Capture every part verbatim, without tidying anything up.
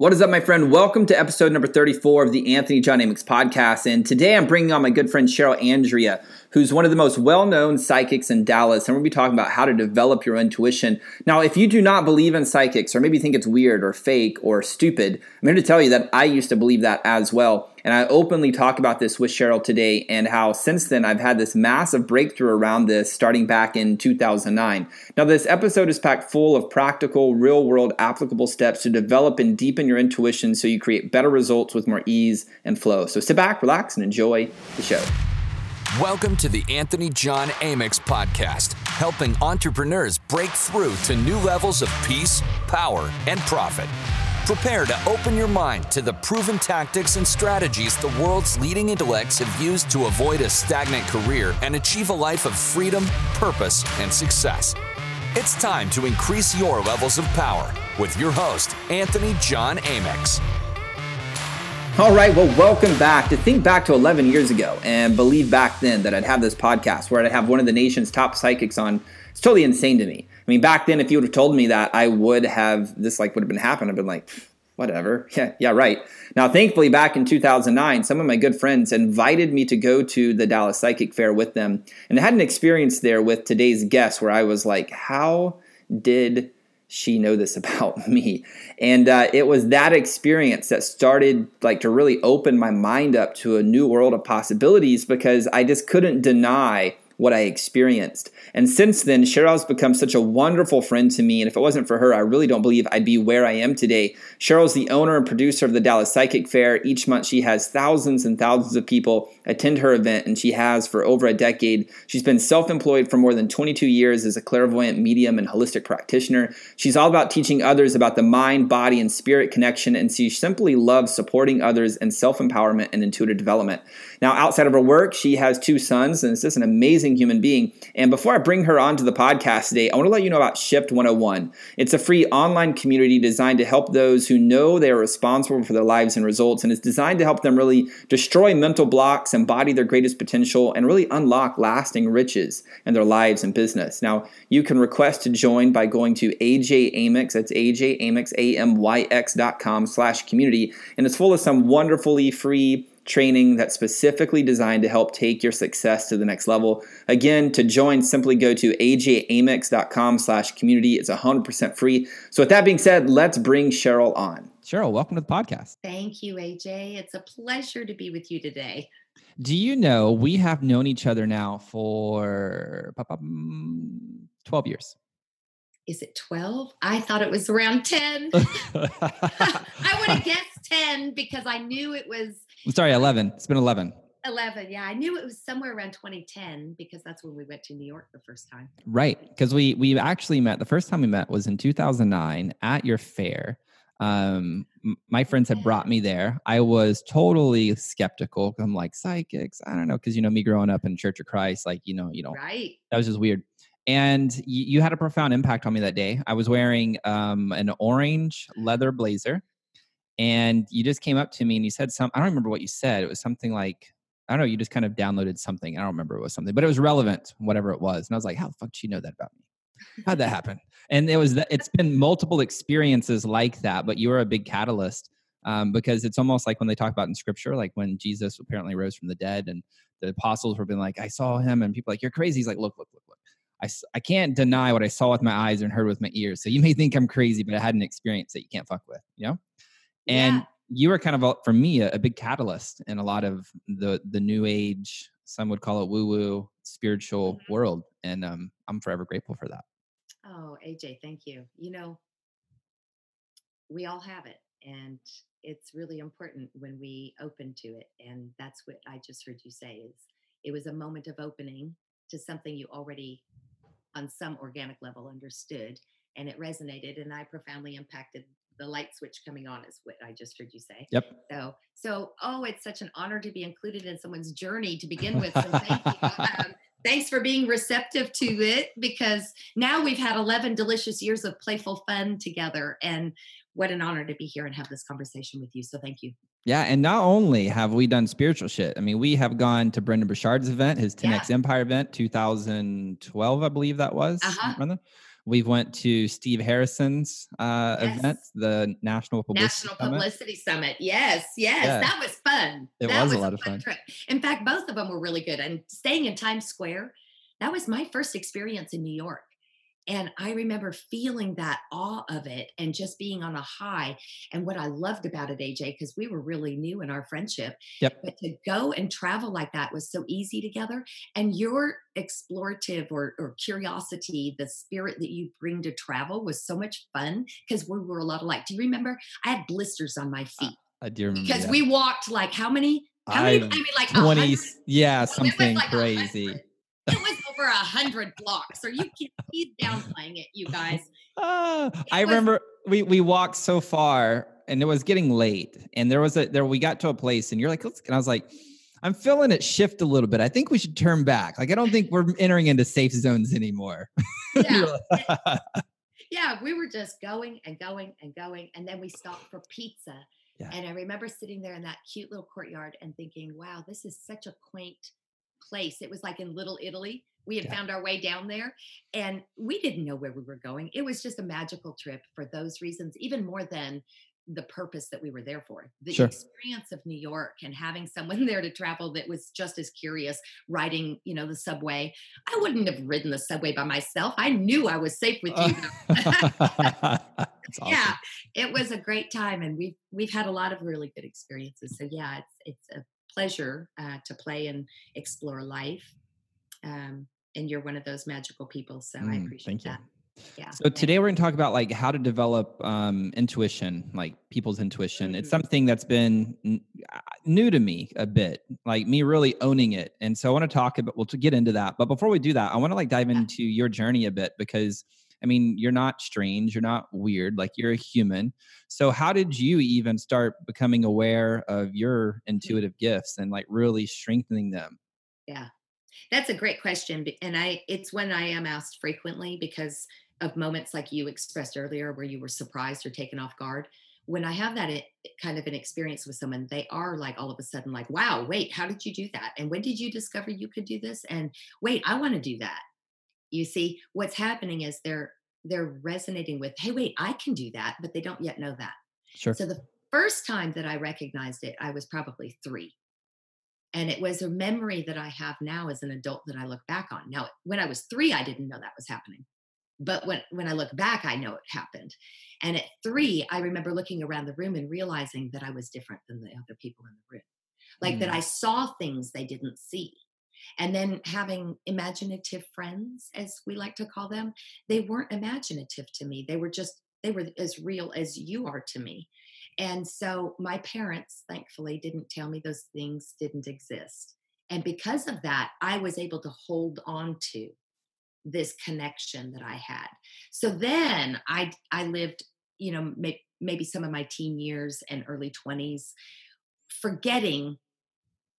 What is up, my friend? Welcome to episode number thirty-four of the Anthony John Amyx podcast. And today I'm bringing on my good friend Cheryl Andrea, who's one of the most well-known psychics in Dallas. And we'll be talking about how to develop your intuition. Now, if you do not believe in psychics, or maybe think it's weird or fake or stupid, I'm here to tell you that I used to believe that as well. And I openly talk about this with Cheryl today and how since then I've had this massive breakthrough around this starting back in two thousand nine. Now, this episode is packed full of practical, real-world, applicable steps to develop and deepen your intuition so you create better results with more ease and flow. So sit back, relax, and enjoy the show. Welcome to the Anthony John Amyx podcast, helping entrepreneurs break through to new levels of peace, power, and profit. Prepare to open your mind to the proven tactics and strategies the world's leading intellects have used to avoid a stagnant career and achieve a life of freedom, purpose, and success. It's time to increase your levels of power with your host, Anthony John Amyx. All right, well, welcome back. To think back to eleven years ago and believe back then that I'd have this podcast where I'd have one of the nation's top psychics on, it's totally insane to me. I mean, back then, if you would have told me that, I would have, this like would have been happening. I've been like, whatever. Yeah, yeah, right. Now, thankfully, back in two thousand nine, some of my good friends invited me to go to the Dallas Psychic Fair with them. And I had an experience there with today's guest where I was like, how did she know this about me? And uh, it was that experience that started like to really open my mind up to a new world of possibilities because I just couldn't deny what I experienced. And since then, Cheryl's become such a wonderful friend to me. And if it wasn't for her, I really don't believe I'd be where I am today. Cheryl's the owner and producer of the Dallas Psychic Fair. Each month, she has thousands and thousands of people attend her event, and she has for over a decade. She's been self-employed for more than twenty-two years as a clairvoyant medium and holistic practitioner. She's all about teaching others about the mind, body, and spirit connection, and she simply loves supporting others in self-empowerment and intuitive development. Now, outside of her work, she has two sons, and it's just an amazing human being. And before I bring her onto the podcast today, I want to let you know about Shift one oh one. It's a free online community designed to help those who know they are responsible for their lives and results, and it's designed to help them really destroy mental blocks, embody their greatest potential, and really unlock lasting riches in their lives and business. Now, you can request to join by going to ajamyx, that's ajamyx, A M Y X dot com slash community, and it's full of some wonderfully free training that's specifically designed to help take your success to the next level. Again, to join, simply go to ajamyx.com slash community. It's one hundred percent free. So with that being said, let's bring Cheryl on. Cheryl, welcome to the podcast. Thank you, A J. It's a pleasure to be with you today. Do you know we have known each other now for twelve years? Is it twelve? I thought it was around ten. I would have guessed ten because I knew it was... I'm sorry, eleven. It's been eleven. eleven, yeah. I knew it was somewhere around twenty ten because that's when we went to New York the first time. Right, because we we actually met... The first time we met was in two thousand nine at your fair. Um, my friends had brought me there. I was totally skeptical. I'm like, psychics? I don't know. Because, you know, me growing up in Church of Christ, like, you know, you know, right. That was just weird. And you had a profound impact on me that day. I was wearing um, an orange leather blazer, and you just came up to me and you said something. I don't remember what you said. It was something like, I don't know, you just kind of downloaded something. I don't remember, it was something, but it was relevant, whatever it was. And I was like, how the fuck did you know that about me? How'd that happen? And it was, it's been multiple experiences like that, but you were a big catalyst um, because it's almost like when they talk about in scripture, like when Jesus apparently rose from the dead and the apostles were being like, I saw him. And people are like, you're crazy. He's like, look, look, look. I, I can't deny what I saw with my eyes and heard with my ears. So you may think I'm crazy, but I had an experience that you can't fuck with, you know? And yeah. You were kind of, a, for me, a, a big catalyst in a lot of the the new age, some would call it woo-woo, spiritual mm-hmm. world. And um, I'm forever grateful for that. Oh, A J, thank you. You know, we all have it. And it's really important when we open to it. And that's what I just heard you say is it was a moment of opening to something you already on some organic level understood, and it resonated, and I profoundly impacted the light switch coming on is what I just heard you say. Yep. So, so, oh, it's such an honor to be included in someone's journey to begin with. So thank you. Um, thanks for being receptive to it, because now we've had eleven delicious years of playful fun together, and what an honor to be here and have this conversation with you. So thank you. Yeah. And not only have we done spiritual shit, I mean, we have gone to Brendan Burchard's event, his ten X yeah. Empire event, two thousand twelve, I believe that was. Uh-huh. We went to Steve Harrison's uh, yes. event, the National Publicity National Summit. Publicity Summit. Yes, yes. Yeah. That was fun. It that was, was a lot of fun. fun. Trip. In fact, both of them were really good. And staying in Times Square, that was my first experience in New York. And I remember feeling that awe of it and just being on a high. And what I loved about it, A J, because we were really new in our friendship, yep. but to go and travel like that was so easy together. And your explorative or, or curiosity, the spirit that you bring to travel was so much fun because we were a lot alike. Do you remember? I had blisters on my feet. Uh, I do remember. Because that. we walked like how many? How many I, I mean, like twenty. Yeah, something like crazy. one hundred It was over a hundred blocks. Are you kidding? He's downplaying it, you guys. Uh, I was- remember we we walked so far, and it was getting late. And there was a there we got to a place, and you're like, let's. And I was like, I'm feeling it shift a little bit. I think we should turn back. Like, I don't think we're entering into safe zones anymore. Yeah. Yeah, we were just going and going and going, and then we stopped for pizza. Yeah. And I remember sitting there in that cute little courtyard and thinking, wow, this is such a quaint place. It was like in Little Italy. We had yeah. found our way down there, and we didn't know where we were going. It was just a magical trip for those reasons, even more than the purpose that we were there for. The sure. experience of New York and having someone there to travel that was just as curious, riding, you know, the subway. I wouldn't have ridden the subway by myself. I knew I was safe with you. Uh, That's awesome. Yeah, it was a great time, and we've we've had a lot of really good experiences. So yeah, it's it's a pleasure uh, to play and explore life. Um, and you're one of those magical people. So mm, I appreciate thank that. You. Yeah. So today we're going to talk about like how to develop um, intuition, like people's intuition. Mm-hmm. It's something that's been n- new to me a bit, like me really owning it. And so I want to talk about, we'll get into that. But before we do that, I want to like dive yeah. into your journey a bit, because I mean, you're not strange. You're not weird. Like, you're a human. So how did you even start becoming aware of your intuitive gifts and like really strengthening them? Yeah, that's a great question. And I, it's one I am asked frequently because of moments like you expressed earlier where you were surprised or taken off guard. When I have that it, kind of an experience with someone, they are like all of a sudden like, wow, wait, how did you do that? And when did you discover you could do this? And wait, I want to do that. You see, what's happening is they're they're resonating with, hey, wait, I can do that, but they don't yet know that. Sure. So the first time that I recognized it, I was probably three. And it was a memory that I have now as an adult that I look back on. Now, when I was three, I didn't know that was happening. But when, when I look back, I know it happened. And at three, I remember looking around the room and realizing that I was different than the other people in the room. Like mm. that I saw things they didn't see. And then having imaginative friends, as we like to call them, they weren't imaginative to me. They were just, they were as real as you are to me. And so my parents, thankfully, didn't tell me those things didn't exist. And because of that, I was able to hold on to this connection that I had. So then I, I lived, you know, may, maybe some of my teen years and early twenties, forgetting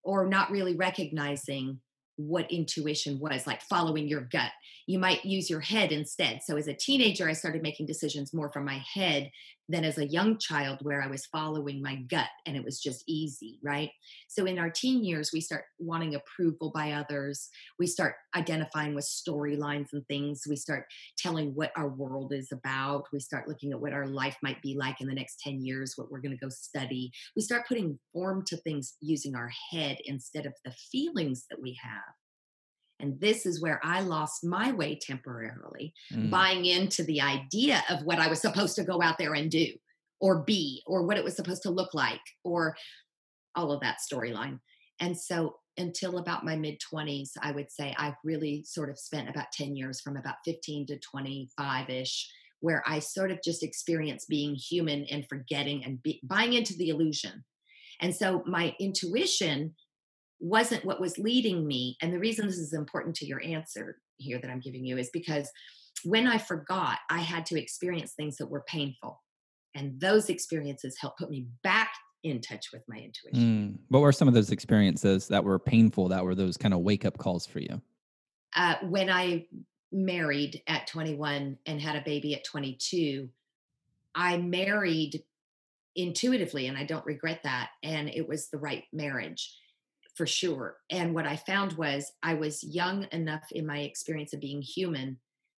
or not really recognizing what intuition was, like following your gut. You might use your head instead. So as a teenager, I started making decisions more from my head than as a young child where I was following my gut and it was just easy, right? So in our teen years, we start wanting approval by others. We start identifying with storylines and things. We start telling what our world is about. We start looking at what our life might be like in the next ten years, what we're going to go study. We start putting form to things using our head instead of the feelings that we have. And this is where I lost my way temporarily, mm. buying into the idea of what I was supposed to go out there and do or be or what it was supposed to look like or all of that storyline. And so until about my mid-twenties, I would say I've really sort of spent about ten years from about fifteen to twenty-five-ish, where I sort of just experienced being human and forgetting and be- buying into the illusion. And so my intuition wasn't what was leading me. And the reason this is important to your answer here that I'm giving you is because when I forgot, I had to experience things that were painful. And those experiences helped put me back in touch with my intuition. Mm. What were some of those experiences that were painful, that were those kind of wake-up calls for you? Uh, when I married at twenty-one and had a baby at twenty-two, I married intuitively, and I don't regret that. And it was the right marriage. For sure. And what I found was I was young enough in my experience of being human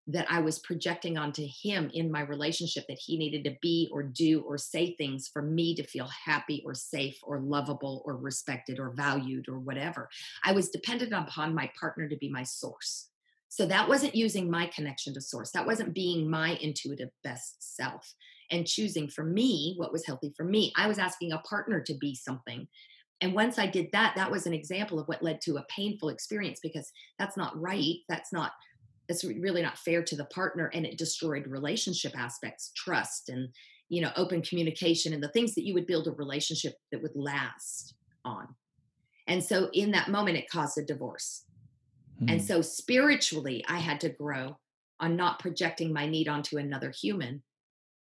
that I was projecting onto him in my relationship, that he needed to be or do or say things for me to feel happy or safe or lovable or respected or valued or whatever. I was dependent upon my partner to be my source. So that wasn't using my connection to source. That wasn't being my intuitive best self and choosing for me what was healthy for me. I was asking a partner to be something. And once I did that, that was an example of what led to a painful experience, because that's not right. That's not It's really not fair to the partner, and it destroyed relationship aspects, trust, and, you know, open communication, and the things that you would build a relationship that would last on. And so in that moment, it caused a divorce. Mm. And so spiritually, I had to grow on not projecting my need onto another human.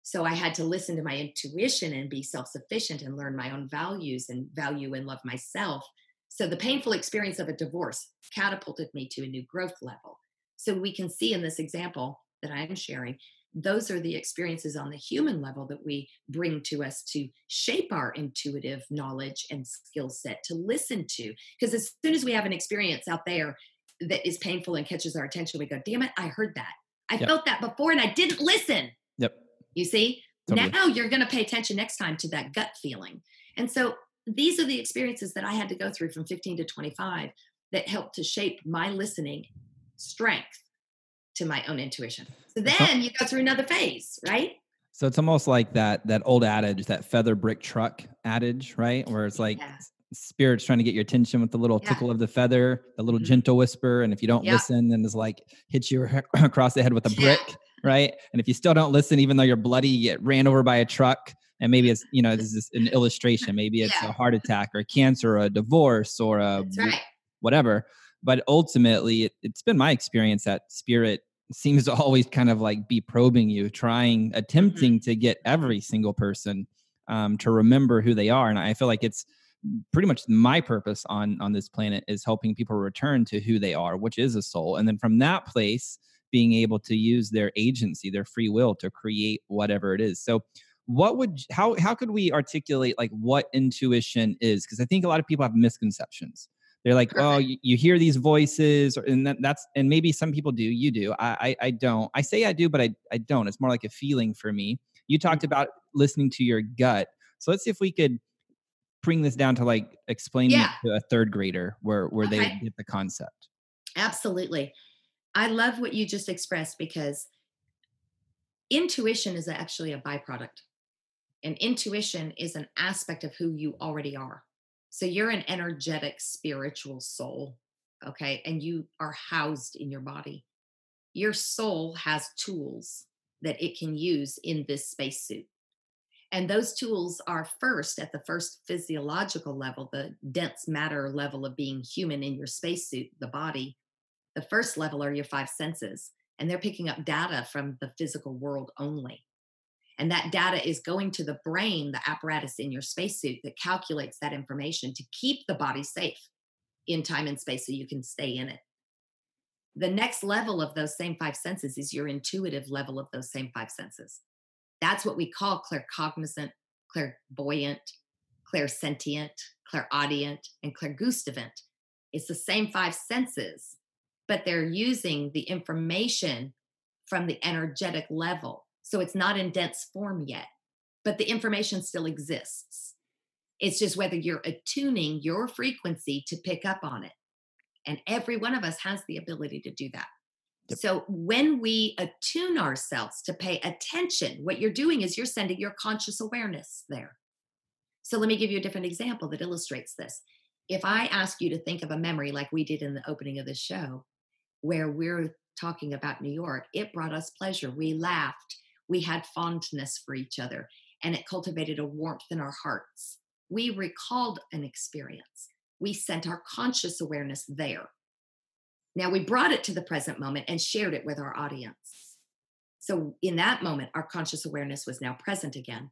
So I had to listen to my intuition and be self-sufficient and learn my own values and value and love myself. So the painful experience of a divorce catapulted me to a new growth level. So we can see in this example that I'm sharing, those are the experiences on the human level that we bring to us to shape our intuitive knowledge and skill set to listen to. Because as soon as we have an experience out there that is painful and catches our attention, we go, damn it, I heard that. I yep. felt that before and I didn't listen. Yep. You see, totally. Now you're going to pay attention next time to that gut feeling. And so these are the experiences that I had to go through from fifteen to twenty-five that helped to shape my listening strength to my own intuition. So then you go through another phase, right? So it's almost like that that old adage, that feather brick truck adage, right? Where it's like yeah. spirit's trying to get your attention with the little yeah. tickle of the feather, the little mm-hmm. gentle whisper. And if you don't yeah. listen, then it's like hits you across the head with a brick, yeah. right? And if you still don't listen, even though you're bloody, you get ran over by a truck. And maybe it's, you know, this is an illustration. Maybe it's yeah. a heart attack or cancer or a divorce or a right. whatever. But ultimately, it, it's been my experience that spirit seems to always kind of like be probing you, trying, attempting mm-hmm. to get every single person um, to remember who they are. And I feel like it's pretty much my purpose on, on this planet is helping people return to who they are, which is a soul. And then from that place, being able to use their agency, their free will to create whatever it is. So what would, how, how could we articulate like what intuition is? Because I think a lot of people have misconceptions. They're like, perfect. Oh, you, you hear these voices, or, and that, that's, and maybe some people do, you do. I, I, I don't. I say I do, but I, I don't. It's more like a feeling for me. You talked about listening to your gut, so let's see if we could bring this down to like explaining yeah. it to a third grader, where where okay. they get the concept. Absolutely, I love what you just expressed, because intuition is actually a byproduct, and intuition is an aspect of who you already are. So you're an energetic, spiritual soul, okay? And you are housed in your body. Your soul has tools that it can use in this spacesuit. And those tools are first at the first physiological level, the dense matter level of being human in your spacesuit, the body. The first level are your five senses, and they're picking up data from the physical world only. And that data is going to the brain, the apparatus in your spacesuit that calculates that information to keep the body safe in time and space so you can stay in it. The next level of those same five senses is your intuitive level of those same five senses. That's what we call claircognizant, clairvoyant, clairsentient, clairaudient, and clairgustavant. It's the same five senses, but they're using the information from the energetic level. So it's not in dense form yet, but the information still exists. It's just whether you're attuning your frequency to pick up on it. And every one of us has the ability to do that. Yep. So when we attune ourselves to pay attention, what you're doing is you're sending your conscious awareness there. So let me give you a different example that illustrates this. If I ask you to think of a memory like we did in the opening of the show, where we're talking about New York, it brought us pleasure. We laughed. We had fondness for each other, and it cultivated a warmth in our hearts. We recalled an experience. We sent our conscious awareness there. Now we brought it to the present moment and shared it with our audience. So in that moment, our conscious awareness was now present again.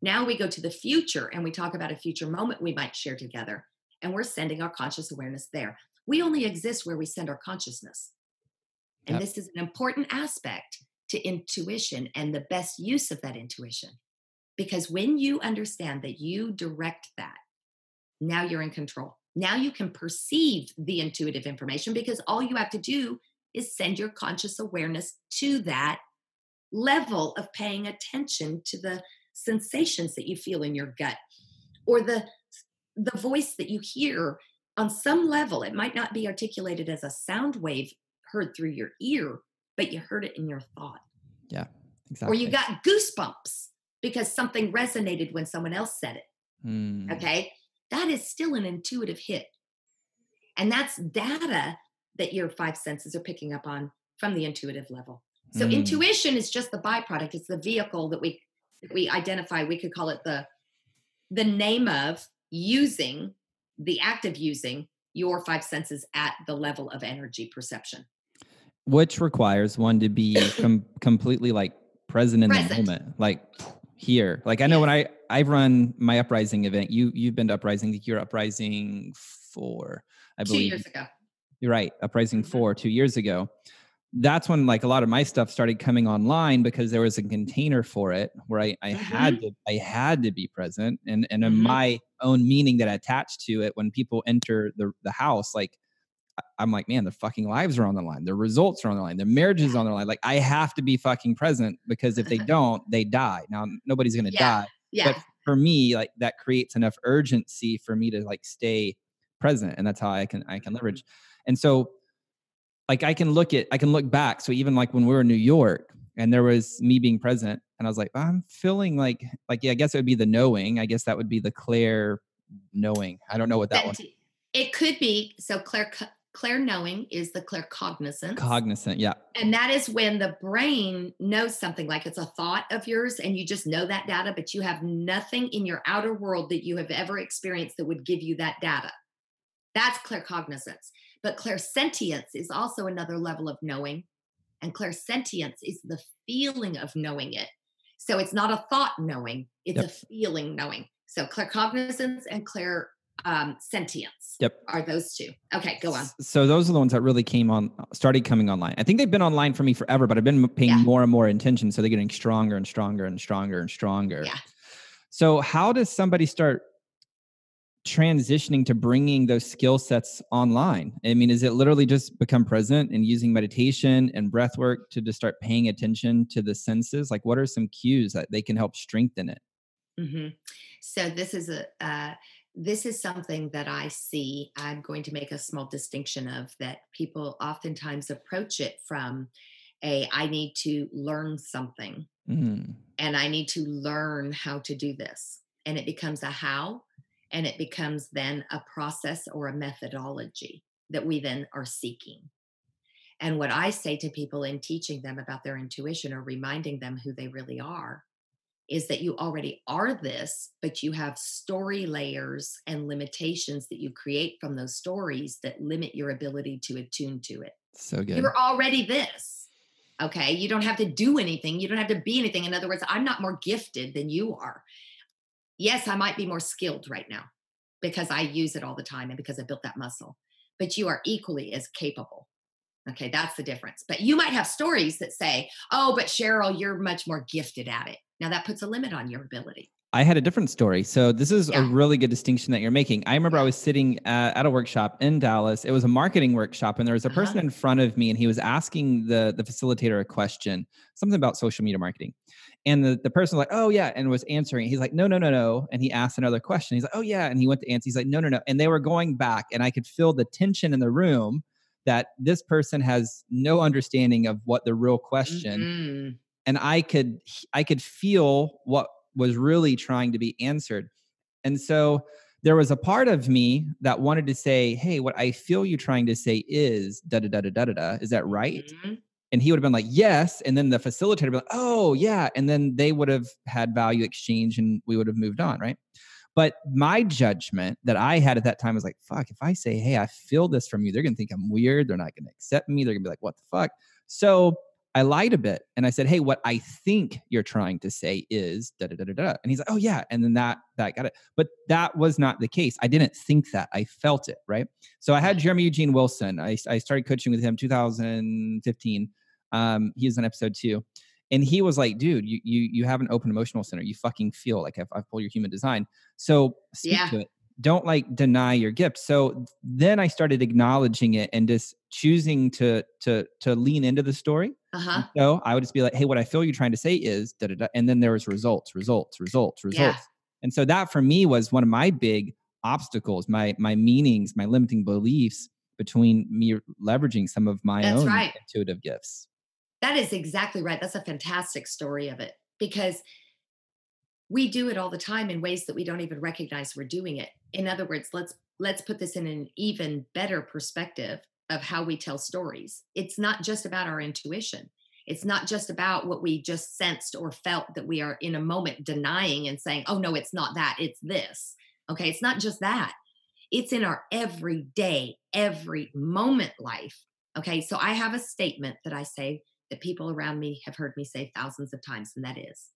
Now we go to the future and we talk about a future moment we might share together, and we're sending our conscious awareness there. We only exist where we send our consciousness. And yep. this is an important aspect to intuition and the best use of that intuition. Because when you understand that you direct that, now you're in control. Now you can perceive the intuitive information, because all you have to do is send your conscious awareness to that level of paying attention to the sensations that you feel in your gut, or the the voice that you hear on some level. It might not be articulated as a sound wave heard through your ear, but you heard it in your thought. Yeah, exactly. Or you got goosebumps because something resonated when someone else said it. Mm. Okay. That is still an intuitive hit. And that's data that your five senses are picking up on from the intuitive level. So mm. intuition is just the byproduct. It's the vehicle that we, that we identify. We could call it the, the name of using the act of using your five senses at the level of energy perception. Which requires one to be com- completely like present in present. the moment, like here. Like I know yeah. when I, I've run my Uprising event, you, you've been to Uprising, you're Uprising four, I believe. Two years ago. You're right. Uprising four, two years ago. That's when like a lot of my stuff started coming online because there was a container for it where I, I mm-hmm. had to, I had to be present and, and mm-hmm. in my own meaning that I attached to it. When people enter the, the house, like I'm like, man, their fucking lives are on the line. Their results are on the line. Their marriages yeah. on the line. Like I have to be fucking present because if they don't, they die. Now nobody's going to yeah. die. Yeah. But for me, like that creates enough urgency for me to like stay present. And that's how I can, I can leverage. And so like I can look at, I can look back. So even like when we were in New York and there was me being present and I was like, oh, I'm feeling like, like, yeah, I guess it would be the knowing. I guess that would be the clair knowing. I don't know what that, that one. It could be. So clair, clair knowing is the clair cognizant. Cognizant. Yeah. And that is when the brain knows something, like it's a thought of yours and you just know that data, but you have nothing in your outer world that you have ever experienced that would give you that data. That's claircognizance. But clairsentience is also another level of knowing. And clairsentience is the feeling of knowing it. So it's not a thought knowing, it's yep. a feeling knowing. So claircognizance and clair um, sentience yep. are those two. Okay, go on. So those are the ones that really came on, started coming online. I think they've been online for me forever, but I've been paying yeah. more and more attention. So they're getting stronger and stronger and stronger and stronger. Yeah. So how does somebody start transitioning to bringing those skill sets online? I mean, is it literally just become present and using meditation and breath work to just start paying attention to the senses? Like what are some cues that they can help strengthen it? Mm-hmm. So this is a, uh, this is something that I see. I'm going to make a small distinction of that. People oftentimes approach it from a, I need to learn something mm. and I need to learn how to do this. And it becomes a how. And it becomes then a process or a methodology that we then are seeking. And what I say to people in teaching them about their intuition or reminding them who they really are is that you already are this, but you have story layers and limitations that you create from those stories that limit your ability to attune to it. So good. You're already this. Okay. You don't have to do anything. You don't have to be anything. In other words, I'm not more gifted than you are. Yes, I might be more skilled right now because I use it all the time and because I built that muscle, but you are equally as capable. Okay, that's the difference. But you might have stories that say, oh, but Cheryl, you're much more gifted at it. Now that puts a limit on your ability. I had a different story. So this is yeah. a really good distinction that you're making. I remember I was sitting uh, at a workshop in Dallas. It was a marketing workshop and there was a person uh-huh. in front of me and he was asking the, the facilitator a question, something about social media marketing. And the, the person was like, oh yeah. And was answering. He's like, no, no, no, no. And he asked another question. He's like, oh yeah. And he went to answer. He's like, no, no, no. And they were going back and I could feel the tension in the room that this person has no understanding of what the real question. Mm-hmm. And I could, I could feel what was really trying to be answered. And so there was a part of me that wanted to say, hey, what I feel you trying to say is da, da, da, da, da, da, da. Is that right? Mm-hmm. And he would have been like, yes. And then the facilitator would be like, oh yeah. And then they would have had value exchange and we would have moved on. Right. But my judgment that I had at that time was like, fuck, if I say, hey, I feel this from you, they're going to think I'm weird. They're not going to accept me. They're gonna be like, what the fuck? So I lied a bit. And I said, hey, what I think you're trying to say is da, da, da, da, da. And he's like, oh yeah. And then that, that got it. But that was not the case. I didn't think that. I felt it. Right. So I had Jeremy Eugene Wilson. I, I started coaching with him two thousand fifteen. Um, he was on episode two and he was like, dude, you, you, you have an open emotional center. You fucking feel like I've, I've pulled your human design. So speak yeah. to it. Don't like deny your gift. So then I started acknowledging it and just choosing to to to lean into the story. Uh-huh. So I would just be like, hey, what I feel you're trying to say is da da da. And then there was results, results, results, results. Yeah. And so that for me was one of my big obstacles, my my meanings, my limiting beliefs between me leveraging some of my That's own right. intuitive gifts. That is exactly right. That's a fantastic story of it, because we do it all the time in ways that we don't even recognize we're doing it. In other words, let's let's put this in an even better perspective of how we tell stories. It's not just about our intuition. It's not just about what we just sensed or felt that we are in a moment denying and saying, oh, no, it's not that, it's this. Okay, it's not just that. It's in our everyday, every moment life. Okay, so I have a statement that I say that people around me have heard me say thousands of times, and that is,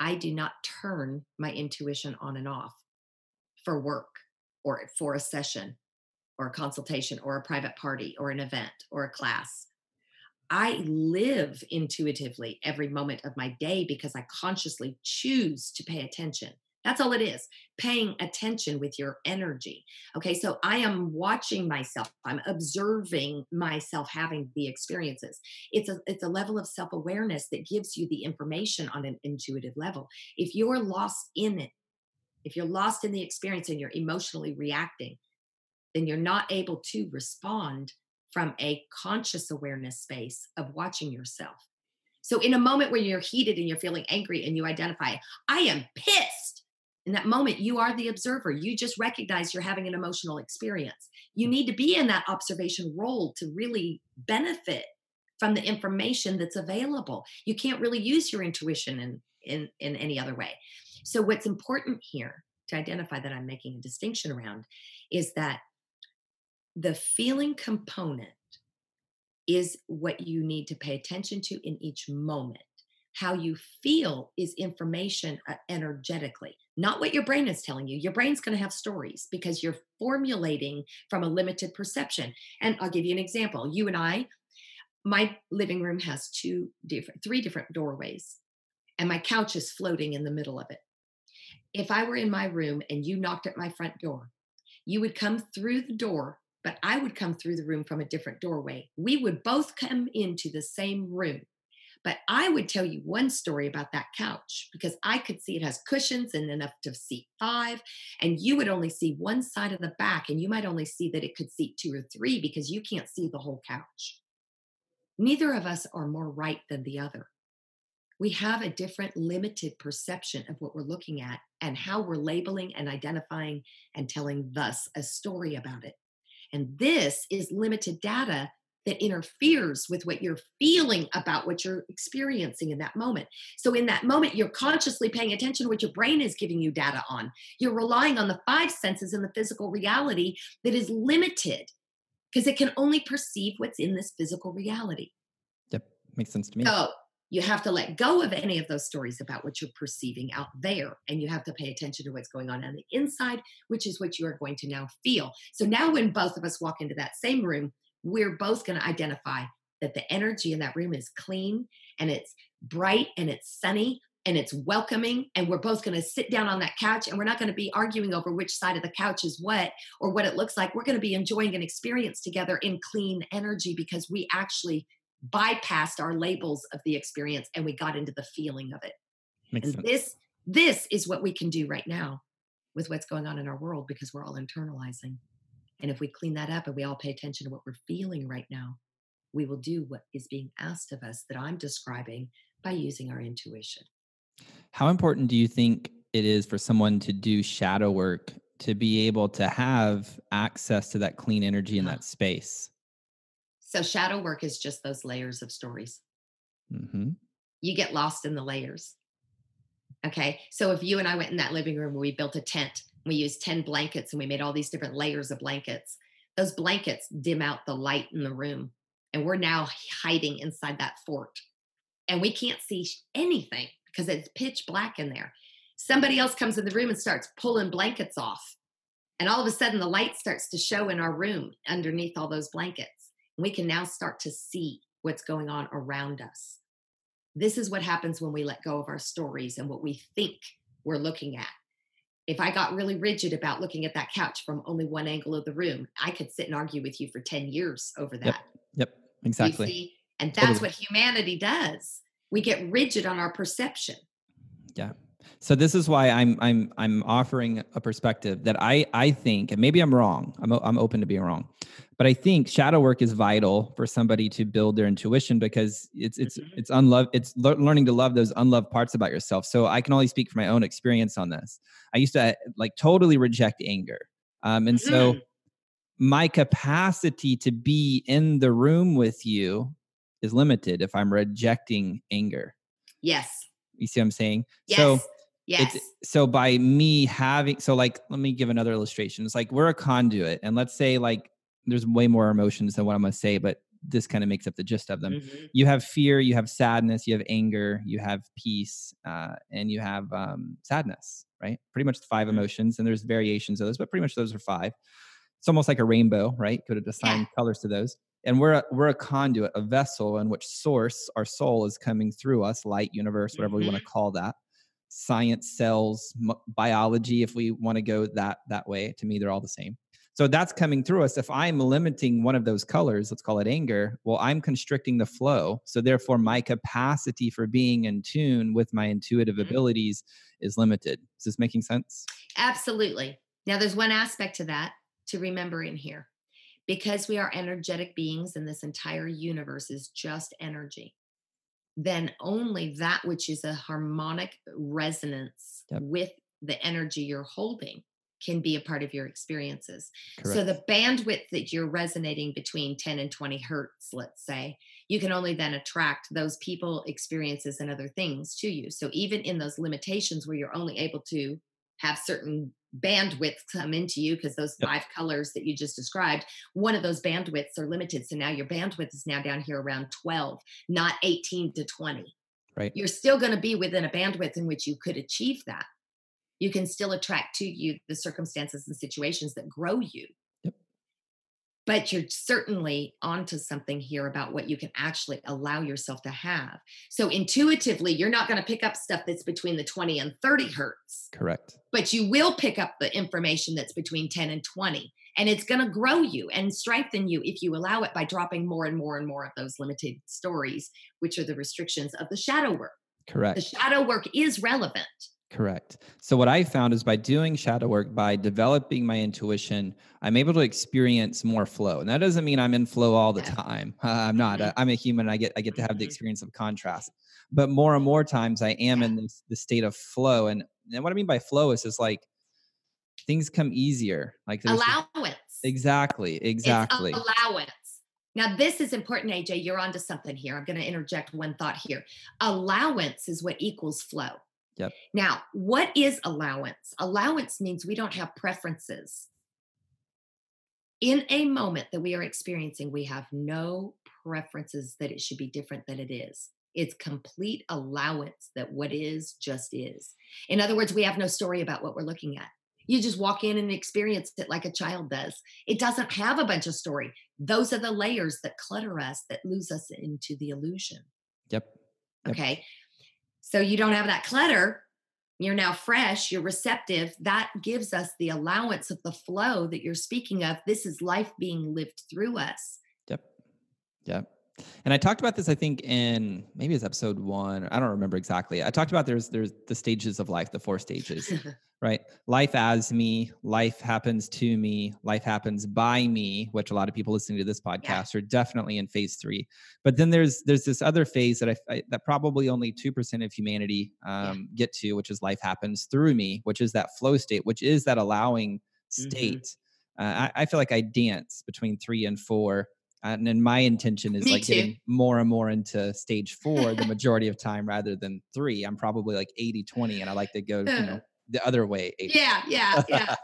I do not turn my intuition on and off for work or for a session or a consultation or a private party or an event or a class. I live intuitively every moment of my day because I consciously choose to pay attention. That's all it is, paying attention with your energy. Okay, so I am watching myself. I'm observing myself having the experiences. It's a, it's a level of self-awareness that gives you the information on an intuitive level. If you're lost in it, if you're lost in the experience and you're emotionally reacting, then you're not able to respond from a conscious awareness space of watching yourself. So in a moment where you're heated and you're feeling angry and you identify, I am pissed. In that moment, you are the observer. You just recognize you're having an emotional experience. You need to be in that observation role to really benefit from the information that's available. You can't really use your intuition in, in, in any other way. So what's important here to identify that I'm making a distinction around is that the feeling component is what you need to pay attention to in each moment. How you feel is information energetically, not what your brain is telling you. Your brain's going to have stories because you're formulating from a limited perception. And I'll give you an example. You and I, my living room has two different, three different doorways, and my couch is floating in the middle of it. If I were in my room and you knocked at my front door, you would come through the door, but I would come through the room from a different doorway. We would both come into the same room, but I would tell you one story about that couch because I could see it has cushions and enough to seat five, and you would only see one side of the back, and you might only see that it could seat two or three because you can't see the whole couch. Neither of us are more right than the other. We have a different limited perception of what we're looking at and how we're labeling and identifying and telling thus a story about it. And this is limited data that interferes with what you're feeling about what you're experiencing in that moment. So in that moment, you're consciously paying attention to what your brain is giving you data on. You're relying on the five senses in the physical reality that is limited because it can only perceive what's in this physical reality. Yep, makes sense to me. So you have to let go of any of those stories about what you're perceiving out there, and you have to pay attention to what's going on on the inside, which is what you are going to now feel. So now when both of us walk into that same room, we're both going to identify that the energy in that room is clean, and it's bright, and it's sunny, and it's welcoming, and we're both going to sit down on that couch, and we're not going to be arguing over which side of the couch is what or what it looks like. We're going to be enjoying an experience together in clean energy because we actually bypassed our labels of the experience and we got into the feeling of it. Makes and sense. This, this is what we can do right now with what's going on in our world because we're all internalizing. And if we clean that up and we all pay attention to what we're feeling right now, we will do what is being asked of us that I'm describing by using our intuition. How important do you think it is for someone to do shadow work to be able to have access to that clean energy in that space? So shadow work is just those layers of stories. Mm-hmm. You get lost in the layers. Okay. So if you and I went in that living room, we built a tent, we used ten blankets and we made all these different layers of blankets. Those blankets dim out the light in the room. And we're now hiding inside that fort and we can't see anything because it's pitch black in there. Somebody else comes in the room and starts pulling blankets off. And all of a sudden the light starts to show in our room underneath all those blankets. We can now start to see what's going on around us. This is what happens when we let go of our stories and what we think we're looking at. If I got really rigid about looking at that couch from only one angle of the room, I could sit and argue with you for ten years over that. Yep, yep. Exactly. You see? And that's totally what humanity does. We get rigid on our perception. Yeah. So this is why I'm I'm I'm offering a perspective that I I think, and maybe I'm wrong. I'm I'm open to being wrong, but I think shadow work is vital for somebody to build their intuition, because it's it's mm-hmm. it's unloved. It's le- learning to love those unloved parts about yourself. So I can only speak from my own experience on this. I used to like totally reject anger, um, and mm-hmm. so my capacity to be in the room with you is limited if I'm rejecting anger. Yes. You see what I'm saying? Yes. So Yes. It's, so by me having, so like, let me give another illustration. It's like, we're a conduit, and let's say like, there's way more emotions than what I'm going to say, but this kind of makes up the gist of them. Mm-hmm. You have fear, you have sadness, you have anger, you have peace, uh, and you have um, sadness, right? Pretty much the five mm-hmm. emotions, and there's variations of those, but pretty much those are five. It's almost like a rainbow, right? Could have assigned yeah. colors to those. And we're a, we're a conduit, a vessel in which source, our soul, is coming through us, light, universe, whatever mm-hmm. we want to call that. Science, cells, biology, if we want to go that that way. To me, they're all the same. So that's coming through us. If I'm limiting one of those colors, let's call it anger, well, I'm constricting the flow. So therefore, my capacity for being in tune with my intuitive mm-hmm. abilities is limited. Is this making sense? Absolutely. Now, there's one aspect to that to remember in here. Because we are energetic beings and this entire universe is just energy, then only that which is a harmonic resonance yep. with the energy you're holding can be a part of your experiences. Correct. So the bandwidth that you're resonating between ten and twenty hertz, let's say, you can only then attract those people, experiences, and other things to you. So even in those limitations where you're only able to have certain bandwidths come into you, because those yep. five colors that you just described, one of those bandwidths are limited. So now your bandwidth is now down here around twelve, not eighteen to twenty. Right. You're still going to be within a bandwidth in which you could achieve that. You can still attract to you the circumstances and situations that grow you. Yep. But you're certainly onto something here about what you can actually allow yourself to have. So intuitively, you're not going to pick up stuff that's between the twenty and thirty hertz. Correct. But you will pick up the information that's between ten and twenty. And it's going to grow you and strengthen you if you allow it, by dropping more and more and more of those limited stories, which are the restrictions of the shadow work. Correct. The shadow work is relevant. Correct. So what I found is, by doing shadow work, by developing my intuition, I'm able to experience more flow. And that doesn't mean I'm in flow all the time. Uh, I'm not. I, I'm a human. I get I get to have the experience of contrast. But more and more times I am in this, this state of flow. And, and what I mean by flow is just like, things come easier. Like allowance. Just, exactly. Exactly. It's allowance. Now, this is important, A J. You're onto something here. I'm going to interject one thought here. Allowance is what equals flow. Yep. Now, what is allowance? Allowance means we don't have preferences. In a moment that we are experiencing, we have no preferences that it should be different than it is. It's complete allowance that what is just is. In other words, we have no story about what we're looking at. You just walk in and experience it like a child does. It doesn't have a bunch of story. Those are the layers that clutter us, that lose us into the illusion. Yep. Yep. Okay. So you don't have that clutter. You're now fresh. You're receptive. That gives us the allowance of the flow that you're speaking of. This is life being lived through us. Yep. Yep. And I talked about this, I think, in maybe it's episode one. I don't remember exactly. I talked about there's there's the stages of life, the four stages, right? Life as me, life happens to me, life happens by me, which a lot of people listening to this podcast yeah. are definitely in phase three. But then there's there's this other phase that I, I that probably only two percent of humanity um, yeah. get to, which is life happens through me, which is that flow state, which is that allowing state. Mm-hmm. Uh, I, I feel like I dance between three and four. And then my intention is Me like too. Getting more and more into stage four the majority of time rather than three. I'm probably like eighty twenty, and I like to go, you know, the other way. eighty. Yeah, yeah, yeah.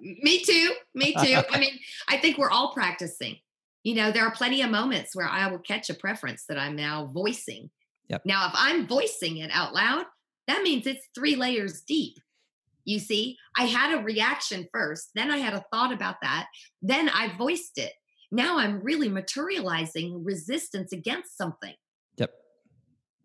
Me too. Me too. I mean, I think we're all practicing. You know, there are plenty of moments where I will catch a preference that I'm now voicing. Yep. Now, if I'm voicing it out loud, that means it's three layers deep. You see, I had a reaction first, then I had a thought about that, then I voiced it. Now I'm really materializing resistance against something. Yep.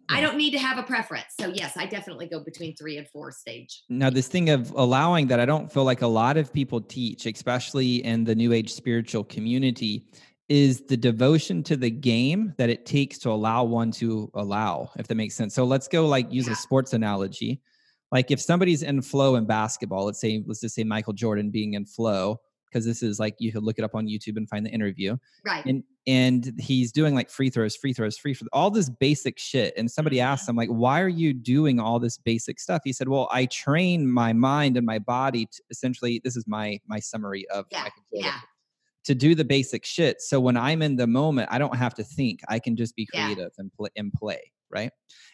I don't need to have a preference. So yes, I definitely go between three and four stage. Now, this thing of allowing that, I don't feel like a lot of people teach, especially in the New Age spiritual community, is the devotion to the game that it takes to allow one to allow, if that makes sense. So let's go like use yeah. a sports analogy. Like if somebody's in flow in basketball, let's say, let's just say Michael Jordan being in flow, because this is like, you could look it up on YouTube and find the interview. Right. And and he's doing like free throws, free throws, free throws, all this basic shit. And somebody asked him like, why are you doing all this basic stuff? He said, well, I train my mind and my body to essentially, this is my my summary of yeah, Michael Jordan. Yeah. To do the basic shit. So when I'm in the moment, I don't have to think. I can just be creative yeah. and, pl- and play, right?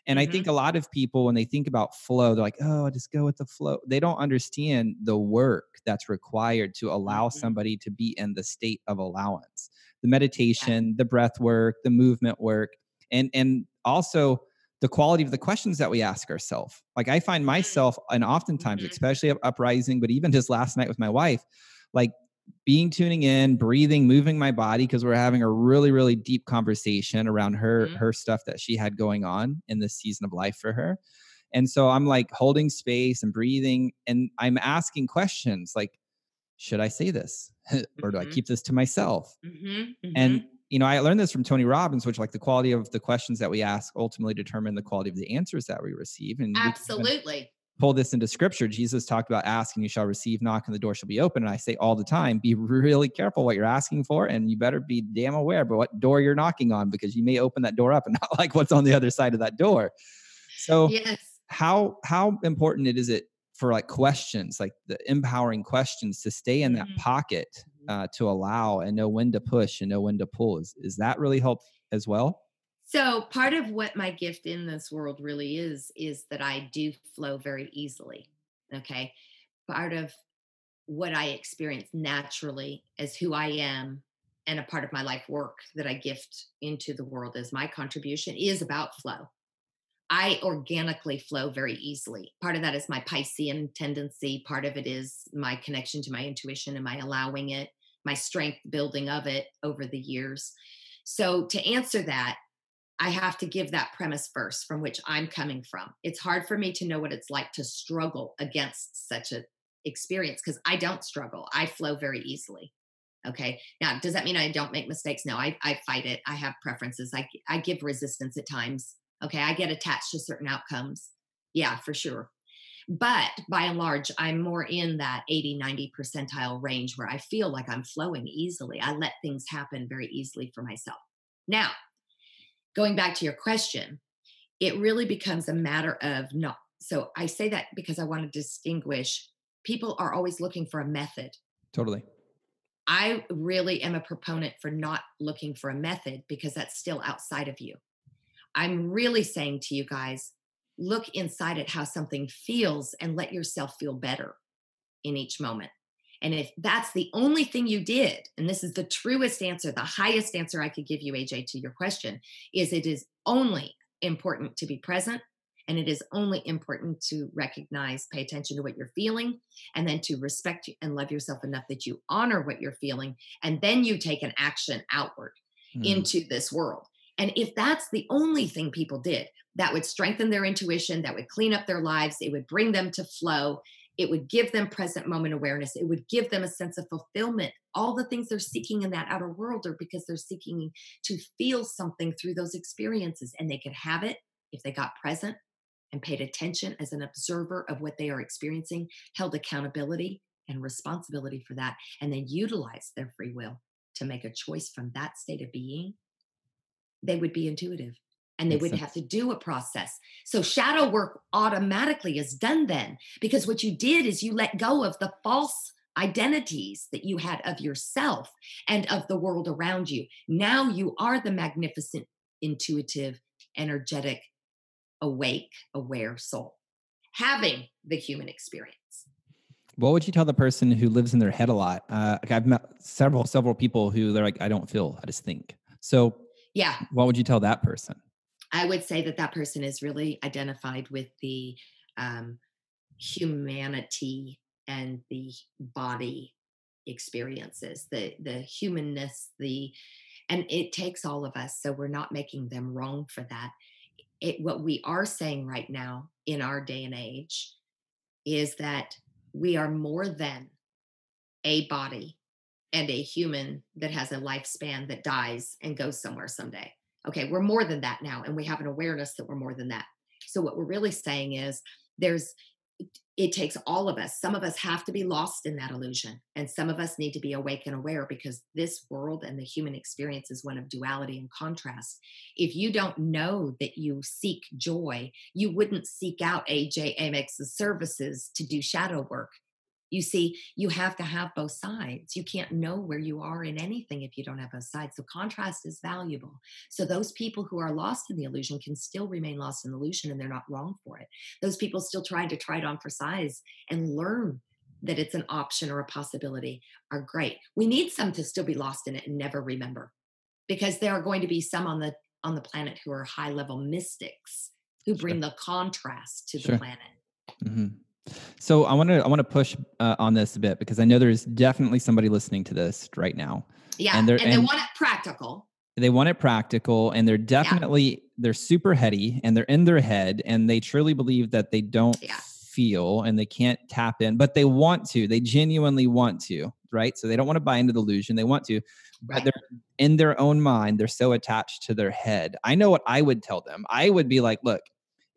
And mm-hmm. I think a lot of people, when they think about flow, they're like, oh, just go with the flow. They don't understand the work that's required to allow mm-hmm. somebody to be in the state of allowance. The meditation, yeah. the breath work, the movement work, and and also the quality of the questions that we ask ourselves. Like I find myself, and oftentimes, mm-hmm. especially at Uprising, but even just last night with my wife, like, being tuning in, breathing, moving my body, because we're having a really, really deep conversation around her, mm-hmm. her stuff that she had going on in this season of life for her. And so I'm like holding space and breathing, and I'm asking questions like, should I say this? Or do I keep this to myself? Mm-hmm. Mm-hmm. And, you know, I learned this from Tony Robbins, which like the quality of the questions that we ask ultimately determine the quality of the answers that we receive. And absolutely. Pull this into scripture. Jesus talked about asking, you shall receive, knock, and the door shall be open. And I say all the time, be really careful what you're asking for. And you better be damn aware about what door you're knocking on, because you may open that door up and not like what's on the other side of that door. So yes. how, how important it is it for like questions, like the empowering questions, to stay in that mm-hmm. pocket uh, to allow and know when to push and know when to pull. Is, is that really helped as well? So part of what my gift in this world really is, is that I do flow very easily, okay? Part of what I experience naturally as who I am, and a part of my life work that I gift into the world as my contribution, is about flow. I organically flow very easily. Part of that is my Piscean tendency. Part of it is my connection to my intuition and my allowing it, my strength building of it over the years. So to answer that, I have to give that premise first from which I'm coming from. It's hard for me to know what it's like to struggle against such an experience, because I don't struggle. I flow very easily. Okay. Now, does that mean I don't make mistakes? No, I, I fight it. I have preferences. I, I give resistance at times. Okay. I get attached to certain outcomes. Yeah, for sure. But by and large, I'm more in that eighty, ninety percentile range where I feel like I'm flowing easily. I let things happen very easily for myself. Now, going back to your question, it really becomes a matter of no. So I say that because I want to distinguish. People are always looking for a method. Totally. I really am a proponent for not looking for a method, because that's still outside of you. I'm really saying to you guys, look inside at how something feels and let yourself feel better in each moment. And if that's the only thing you did, and this is the truest answer, the highest answer I could give you, A J, to your question, is it is only important to be present, and it is only important to recognize, pay attention to what you're feeling, and then to respect and love yourself enough that you honor what you're feeling, and then you take an action outward mm. into this world. And if that's the only thing people did, that would strengthen their intuition, that would clean up their lives, it would bring them to flow. It would give them present moment awareness. It would give them a sense of fulfillment. All the things they're seeking in that outer world are because they're seeking to feel something through those experiences. And they could have it if they got present and paid attention as an observer of what they are experiencing, held accountability and responsibility for that, and then utilized their free will to make a choice from that state of being. They would be intuitive. And they wouldn't have to do a process. So shadow work automatically is done then, because what you did is you let go of the false identities that you had of yourself and of the world around you. Now you are the magnificent, intuitive, energetic, awake, aware soul having the human experience. What would you tell the person who lives in their head a lot? Uh, like I've met several, several people who they're like, I don't feel, I just think. So yeah. What would you tell that person? I would say that that person is really identified with the um, humanity and the body experiences, the the humanness, the, and it takes all of us. So we're not making them wrong for that. it, what we are saying right now in our day and age is that we are more than a body and a human that has a lifespan that dies and goes somewhere someday. Okay, we're more than that now, and we have an awareness that we're more than that. So what we're really saying is there's, it takes all of us. Some of us have to be lost in that illusion, and some of us need to be awake and aware, because this world and the human experience is one of duality and contrast. If you don't know that you seek joy, you wouldn't seek out A J Amyx's services to do shadow work. You see, you have to have both sides. You can't know where you are in anything if you don't have both sides. So contrast is valuable. So those people who are lost in the illusion can still remain lost in the illusion, and they're not wrong for it. Those people still trying to try it on for size and learn that it's an option or a possibility are great. We need some to still be lost in it and never remember, because there are going to be some on the on the planet who are high-level mystics who bring sure. the contrast to sure. the planet. Mm-hmm. So I want to I want to push uh, on this a bit, because I know there's definitely somebody listening to this right now. Yeah, and, and they and want it practical. They want it practical, and they're definitely yeah. they're super heady, and they're in their head, and they truly believe that they don't yeah. feel and they can't tap in, but they want to. They genuinely want to, right? So they don't want to buy into the illusion. They want to, right. but they're in their own mind. They're so attached to their head. I know what I would tell them. I would be like, look,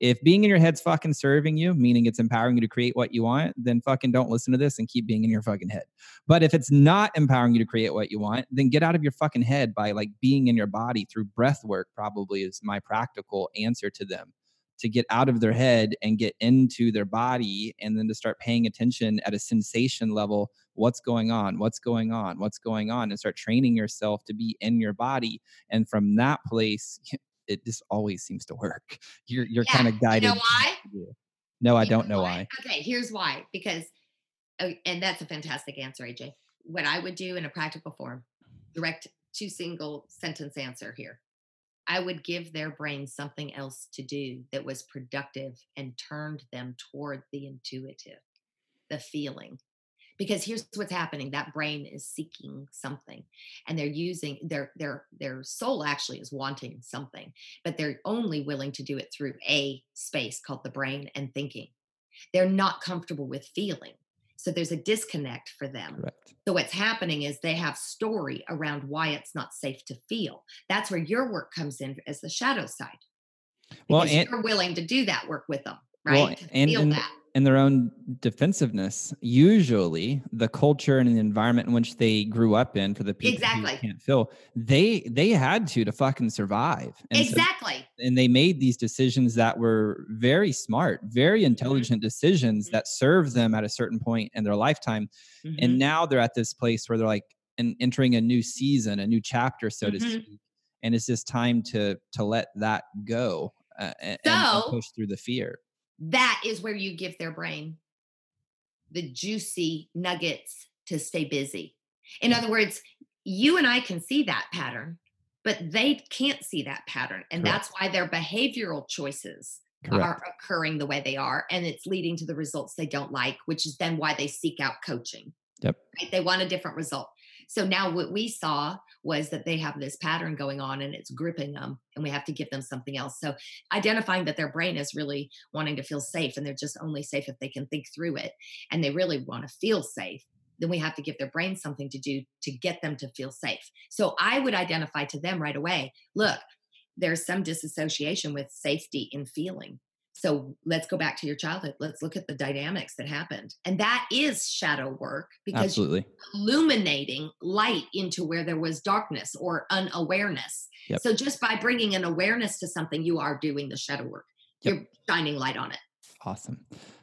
if being in your head's fucking serving you, meaning it's empowering you to create what you want, then fucking don't listen to this and keep being in your fucking head. But if it's not empowering you to create what you want, then get out of your fucking head by like being in your body through breath work, probably is my practical answer to them, to get out of their head and get into their body, and then to start paying attention at a sensation level. What's going on? What's going on? What's going on? And start training yourself to be in your body. And from that place, it just always seems to work. You're you're yeah. kind of guided. You know why? No, I don't know why. why. Okay, here's why. Because, and that's a fantastic answer, A J. What I would do in a practical form, direct two single sentence answer here. I would give their brain something else to do that was productive and turned them toward the intuitive, the feeling. Because here's what's happening. That brain is seeking something, and they're using their, their, their soul actually is wanting something, but they're only willing to do it through a space called the brain and thinking. They're not comfortable with feeling. So there's a disconnect for them. Correct. So what's happening is they have story around why it's not safe to feel. That's where your work comes in as the shadow side. Because well, and, you're willing to do that work with them, right? Well, to and, feel and, that. And their own defensiveness, usually the culture and the environment in which they grew up in, for the people exactly. who can't feel, they they had to to fucking survive. And exactly. So, and they made these decisions that were very smart, very intelligent mm-hmm. decisions mm-hmm. that served them at a certain point in their lifetime. Mm-hmm. And now they're at this place where they're like an, entering a new season, a new chapter, so mm-hmm. to speak. And it's just time to to let that go uh, and, so, and push through the fear. That is where you give their brain the juicy nuggets to stay busy. In other words, you and I can see that pattern, but they can't see that pattern. And Correct. That's why their behavioral choices Correct. Are occurring the way they are. And it's leading to the results they don't like, which is then why they seek out coaching. Yep. Right? They want a different result. So now what we saw was that they have this pattern going on, and it's gripping them, and we have to give them something else. So identifying that their brain is really wanting to feel safe, and they're just only safe if they can think through it, and they really want to feel safe, then we have to give their brain something to do to get them to feel safe. So I would identify to them right away, look, there's some disassociation with safety in feeling. So let's go back to your childhood. Let's look at the dynamics that happened. And that is shadow work, because Absolutely. You're illuminating light into where there was darkness or unawareness. Yep. So just by bringing an awareness to something, you are doing the shadow work. Yep. You're shining light on it. Awesome.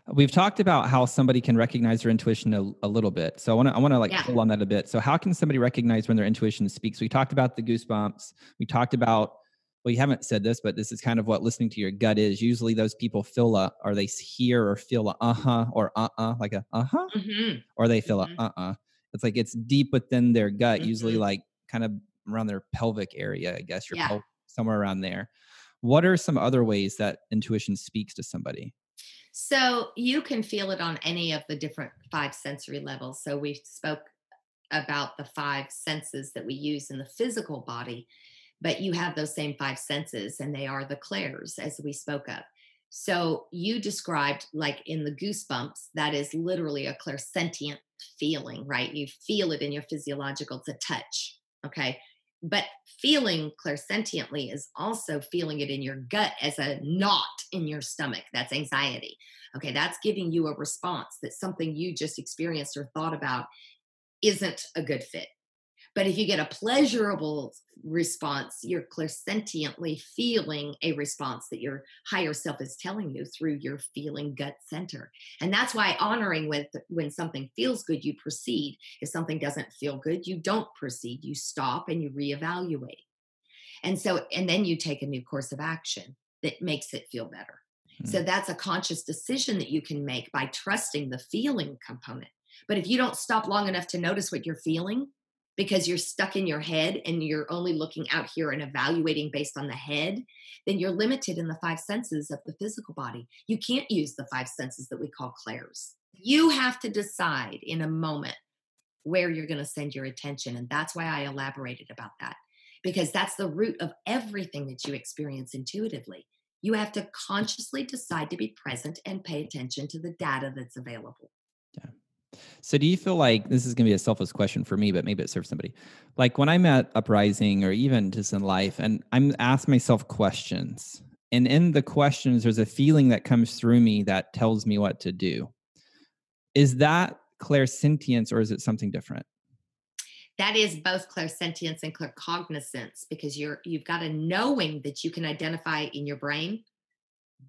We've talked about how somebody can recognize their intuition a, a little bit. So I want to I want to like yeah. pull on that a bit. So how can somebody recognize when their intuition speaks? We talked about the goosebumps. We talked about Well, you haven't said this, but this is kind of what listening to your gut is. Usually those people feel a, or they hear or feel a uh-huh or uh-uh, like a uh-huh, mm-hmm. or they feel mm-hmm. a uh-uh. It's like it's deep within their gut, mm-hmm. usually like kind of around their pelvic area, I guess, your yeah. pel- somewhere around there. What are some other ways that intuition speaks to somebody? So you can feel it on any of the different five sensory levels. So we spoke about the five senses that we use in the physical body. but you have those same five senses, and they are the clairs, as we spoke of. So you described, like in the goosebumps, that is literally a clairsentient feeling, right? You feel it in your physiological, it's a touch, okay? But feeling clairsentiently is also feeling it in your gut as a knot in your stomach. That's anxiety, okay? That's giving you a response that something you just experienced or thought about isn't a good fit. But if you get a pleasurable response, you're clairsentiently feeling a response that your higher self is telling you through your feeling gut center. And that's why honoring with when something feels good, you proceed. If something doesn't feel good, you don't proceed. You stop and you reevaluate. And so, and then you take a new course of action that makes it feel better. Mm-hmm. So that's a conscious decision that you can make by trusting the feeling component. But if you don't stop long enough to notice what you're feeling, because you're stuck in your head and you're only looking out here and evaluating based on the head, then you're limited in the five senses of the physical body. You can't use the five senses that we call clairs. You have to decide in a moment where you're going to send your attention. And that's why I elaborated about that, because that's the root of everything that you experience intuitively. You have to consciously decide to be present and pay attention to the data that's available. Yeah. So do you feel like, this is going to be a selfless question for me, but maybe it serves somebody. Like when I'm at Uprising or even just in life, and I'm asked myself questions, and in the questions, there's a feeling that comes through me that tells me what to do. Is that clairsentience or is it something different? That is both clairsentience and claircognizance, because you're, you've got a knowing that you can identify in your brain.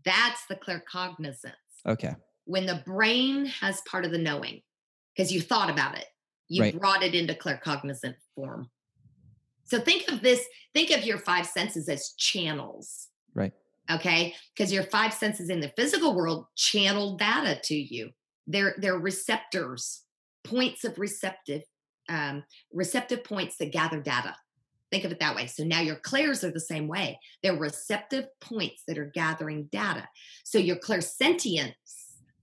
That's the claircognizance. Okay. When the brain has part of the knowing, because you thought about it, you right. brought it into claircognizant form. So think of this, think of your five senses as channels. Right. Okay. Because your five senses in the physical world channel data to you. They're, they're receptors, points of receptive, um, receptive points that gather data. Think of it that way. So now your clairs are the same way. They're receptive points that are gathering data. So your clairsentience,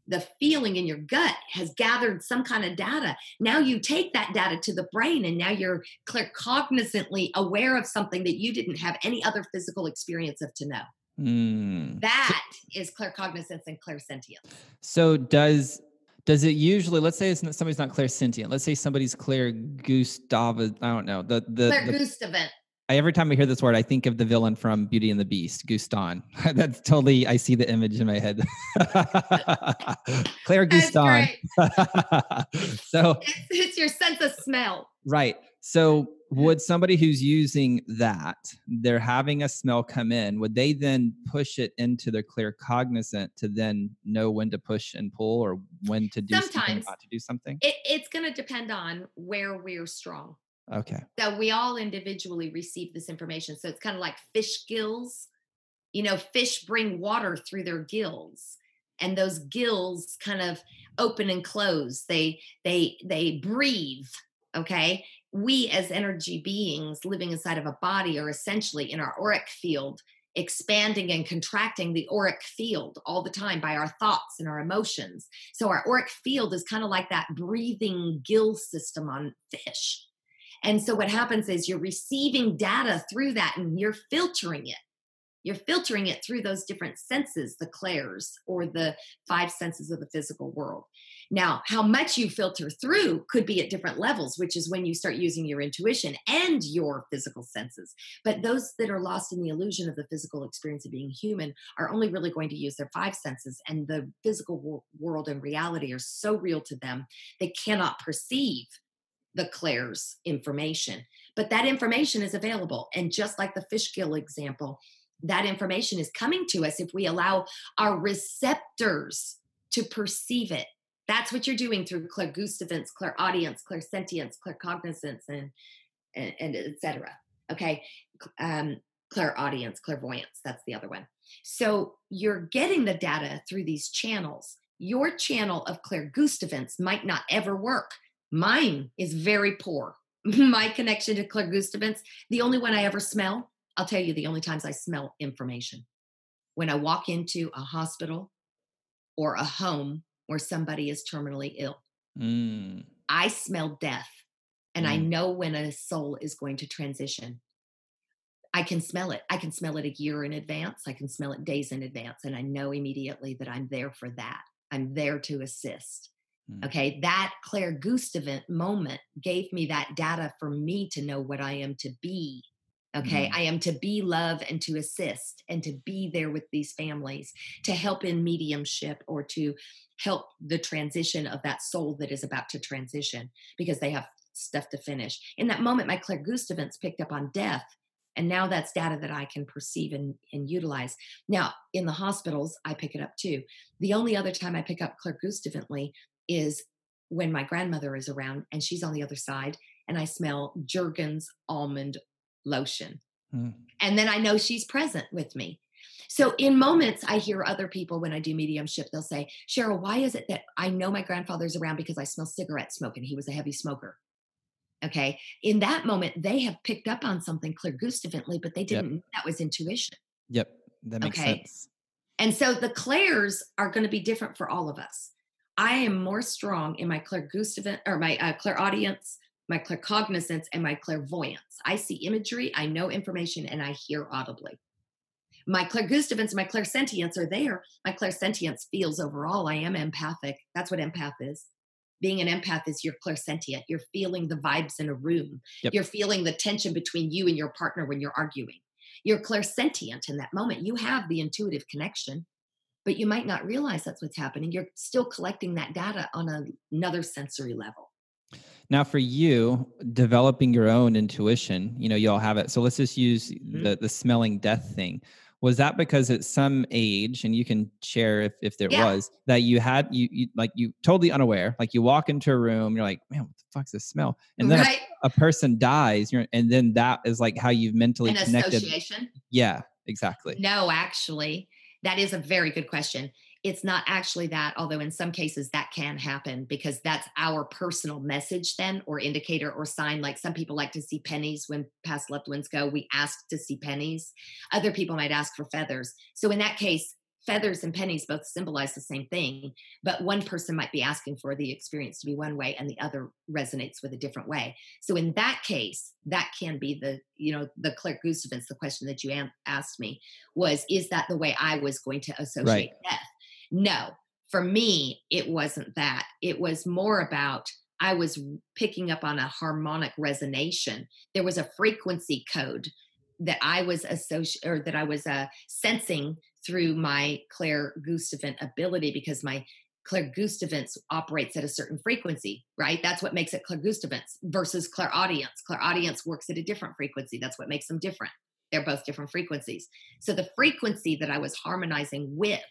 the feeling in your gut, has gathered some kind of data. Now you take that data to the brain, and now you're claircognizantly aware of something that you didn't have any other physical experience of to know. Mm. That so, is claircognizance and clairsentience. So does does it usually, let's say it's not, somebody's not clairsentient. Let's say somebody's clairgustavant. I don't know. the the Clairgustavant. I, every time I hear this word, I think of the villain from Beauty and the Beast, Guston. That's totally, I see the image in my head. Claire Guston. So it's, it's your sense of smell. Right. So would somebody who's using that, they're having a smell come in, would they then push it into their claircognizant to then know when to push and pull, or when to do Sometimes. something or not to do something? It, it's going to depend on where we're strong. Okay. So we all individually receive this information. So it's kind of like fish gills. You know, fish bring water through their gills, and those gills kind of open and close. They, they, they breathe. Okay. We as energy beings living inside of a body are essentially in our auric field, expanding and contracting the auric field all the time by our thoughts and our emotions. So our auric field is kind of like that breathing gill system on fish. And so what happens is you're receiving data through that, and you're filtering it. You're filtering it through those different senses, the clairs or the five senses of the physical world. Now, how much you filter through could be at different levels, which is when you start using your intuition and your physical senses. But those that are lost in the illusion of the physical experience of being human are only really going to use their five senses, and the physical w- world and reality are so real to them, they cannot perceive the clairs information. But that information is available. And just like the fish gill example, that information is coming to us if we allow our receptors to perceive it. That's what you're doing through clairgustavance, clairaudience, clairsentience, claircognizance, and, and, and et cetera. Okay. Um, clairaudience, clairvoyance. That's the other one. So you're getting the data through these channels. Your channel of clairgustavance might not ever work. Mine is very poor. My connection to clairgustavance, the only one I ever smell, I'll tell you the only times I smell information. When I walk into a hospital or a home where somebody is terminally ill, mm. I smell death, and mm. I know when a soul is going to transition. I can smell it. I can smell it a year in advance. I can smell it days in advance. And I know immediately that I'm there for that. I'm there to assist. Mm. Okay. That clairgustivant moment gave me that data for me to know what I am to be. Okay. Mm. I am to be love and to assist and to be there with these families, to help in mediumship or to help the transition of that soul that is about to transition because they have stuff to finish. In that moment, my clairgustivance picked up on death. And now that's data that I can perceive and, and utilize. Now, in the hospitals, I pick it up too. The only other time I pick up clairgustivantly is when my grandmother is around and she's on the other side and I smell Jergens almond lotion. Mm. And then I know she's present with me. So in moments, I hear other people when I do mediumship, they'll say, Cheryl, why is it that I know my grandfather's around because I smell cigarette smoke and he was a heavy smoker? Okay. In that moment, they have picked up on something clairgustivantly, but they didn't yep. know that was intuition. Yep. That makes okay? sense. And so the clairs are going to be different for all of us. I am more strong in my clairgustivant or my uh, clairaudience, my claircognizance, and my clairvoyance. I see imagery, I know information, and I hear audibly. My clairgustivance, my clairsentience are there. My clairsentience feels overall. I am empathic. That's what empath is. Being an empath is you're clairsentient. You're feeling the vibes in a room. Yep. You're feeling the tension between you and your partner when you're arguing. You're clairsentient in that moment. You have the intuitive connection, but you might not realize that's what's happening. You're still collecting that data on a, another sensory level. Now for you, developing your own intuition, you know, you all have it. So let's just use mm-hmm. the, the smelling death thing. Was that because at some age, and you can share if, if there yeah. was, that you had, you, you like you totally unaware, like you walk into a room, you're like, man, what the fuck's this smell? And then right. a, a person dies, you're, and then that is like how you've mentally An connected. Association? Yeah, exactly. No, actually, that is a very good question. It's not actually that, although in some cases that can happen because that's our personal message then or indicator or sign. Like some people like to see pennies when past loved ones go. We ask to see pennies. Other people might ask for feathers. So in that case, feathers and pennies both symbolize the same thing, but one person might be asking for the experience to be one way and the other resonates with a different way. So in that case, that can be the, you know, the clairgustivance. The question that you asked me was, is that the way I was going to associate right. death? No, for me, it wasn't that. It was more about I was picking up on a harmonic resonation. There was a frequency code that I was associ- or that I was uh, sensing through my clairgustivant ability because my clairgustivance operates at a certain frequency, right? That's what makes it clairgustivance versus clairaudience. Clairaudience works at a different frequency. That's what makes them different. They're both different frequencies. So the frequency that I was harmonizing with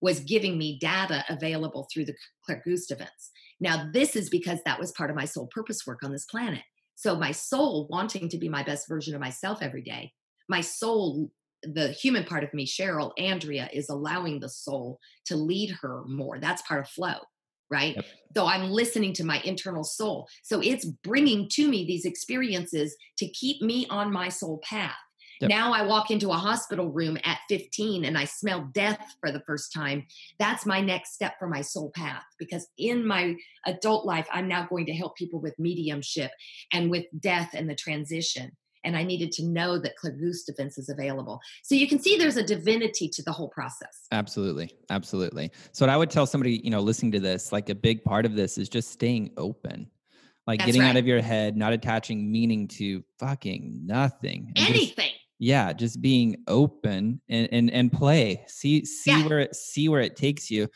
was giving me data available through the clairgustivance. Now, this is because that was part of my soul purpose work on this planet. So my soul wanting to be my best version of myself every day, my soul, the human part of me, Cheryl Andrea, is allowing the soul to lead her more. That's part of flow, right? Yep. So I'm listening to my internal soul. So it's bringing to me these experiences to keep me on my soul path. Yep. Now I walk into a hospital room at fifteen and I smell death for the first time. That's my next step for my soul path, because in my adult life, I'm now going to help people with mediumship and with death and the transition. And I needed to know that clairgustivance is available. So you can see there's a divinity to the whole process. Absolutely. Absolutely. So what I would tell somebody, you know, listening to this, like a big part of this is just staying open. Like That's getting right. out of your head, not attaching meaning to fucking nothing. Anything. Just, yeah, just being open and and and play. See see yeah. where it see where it takes you.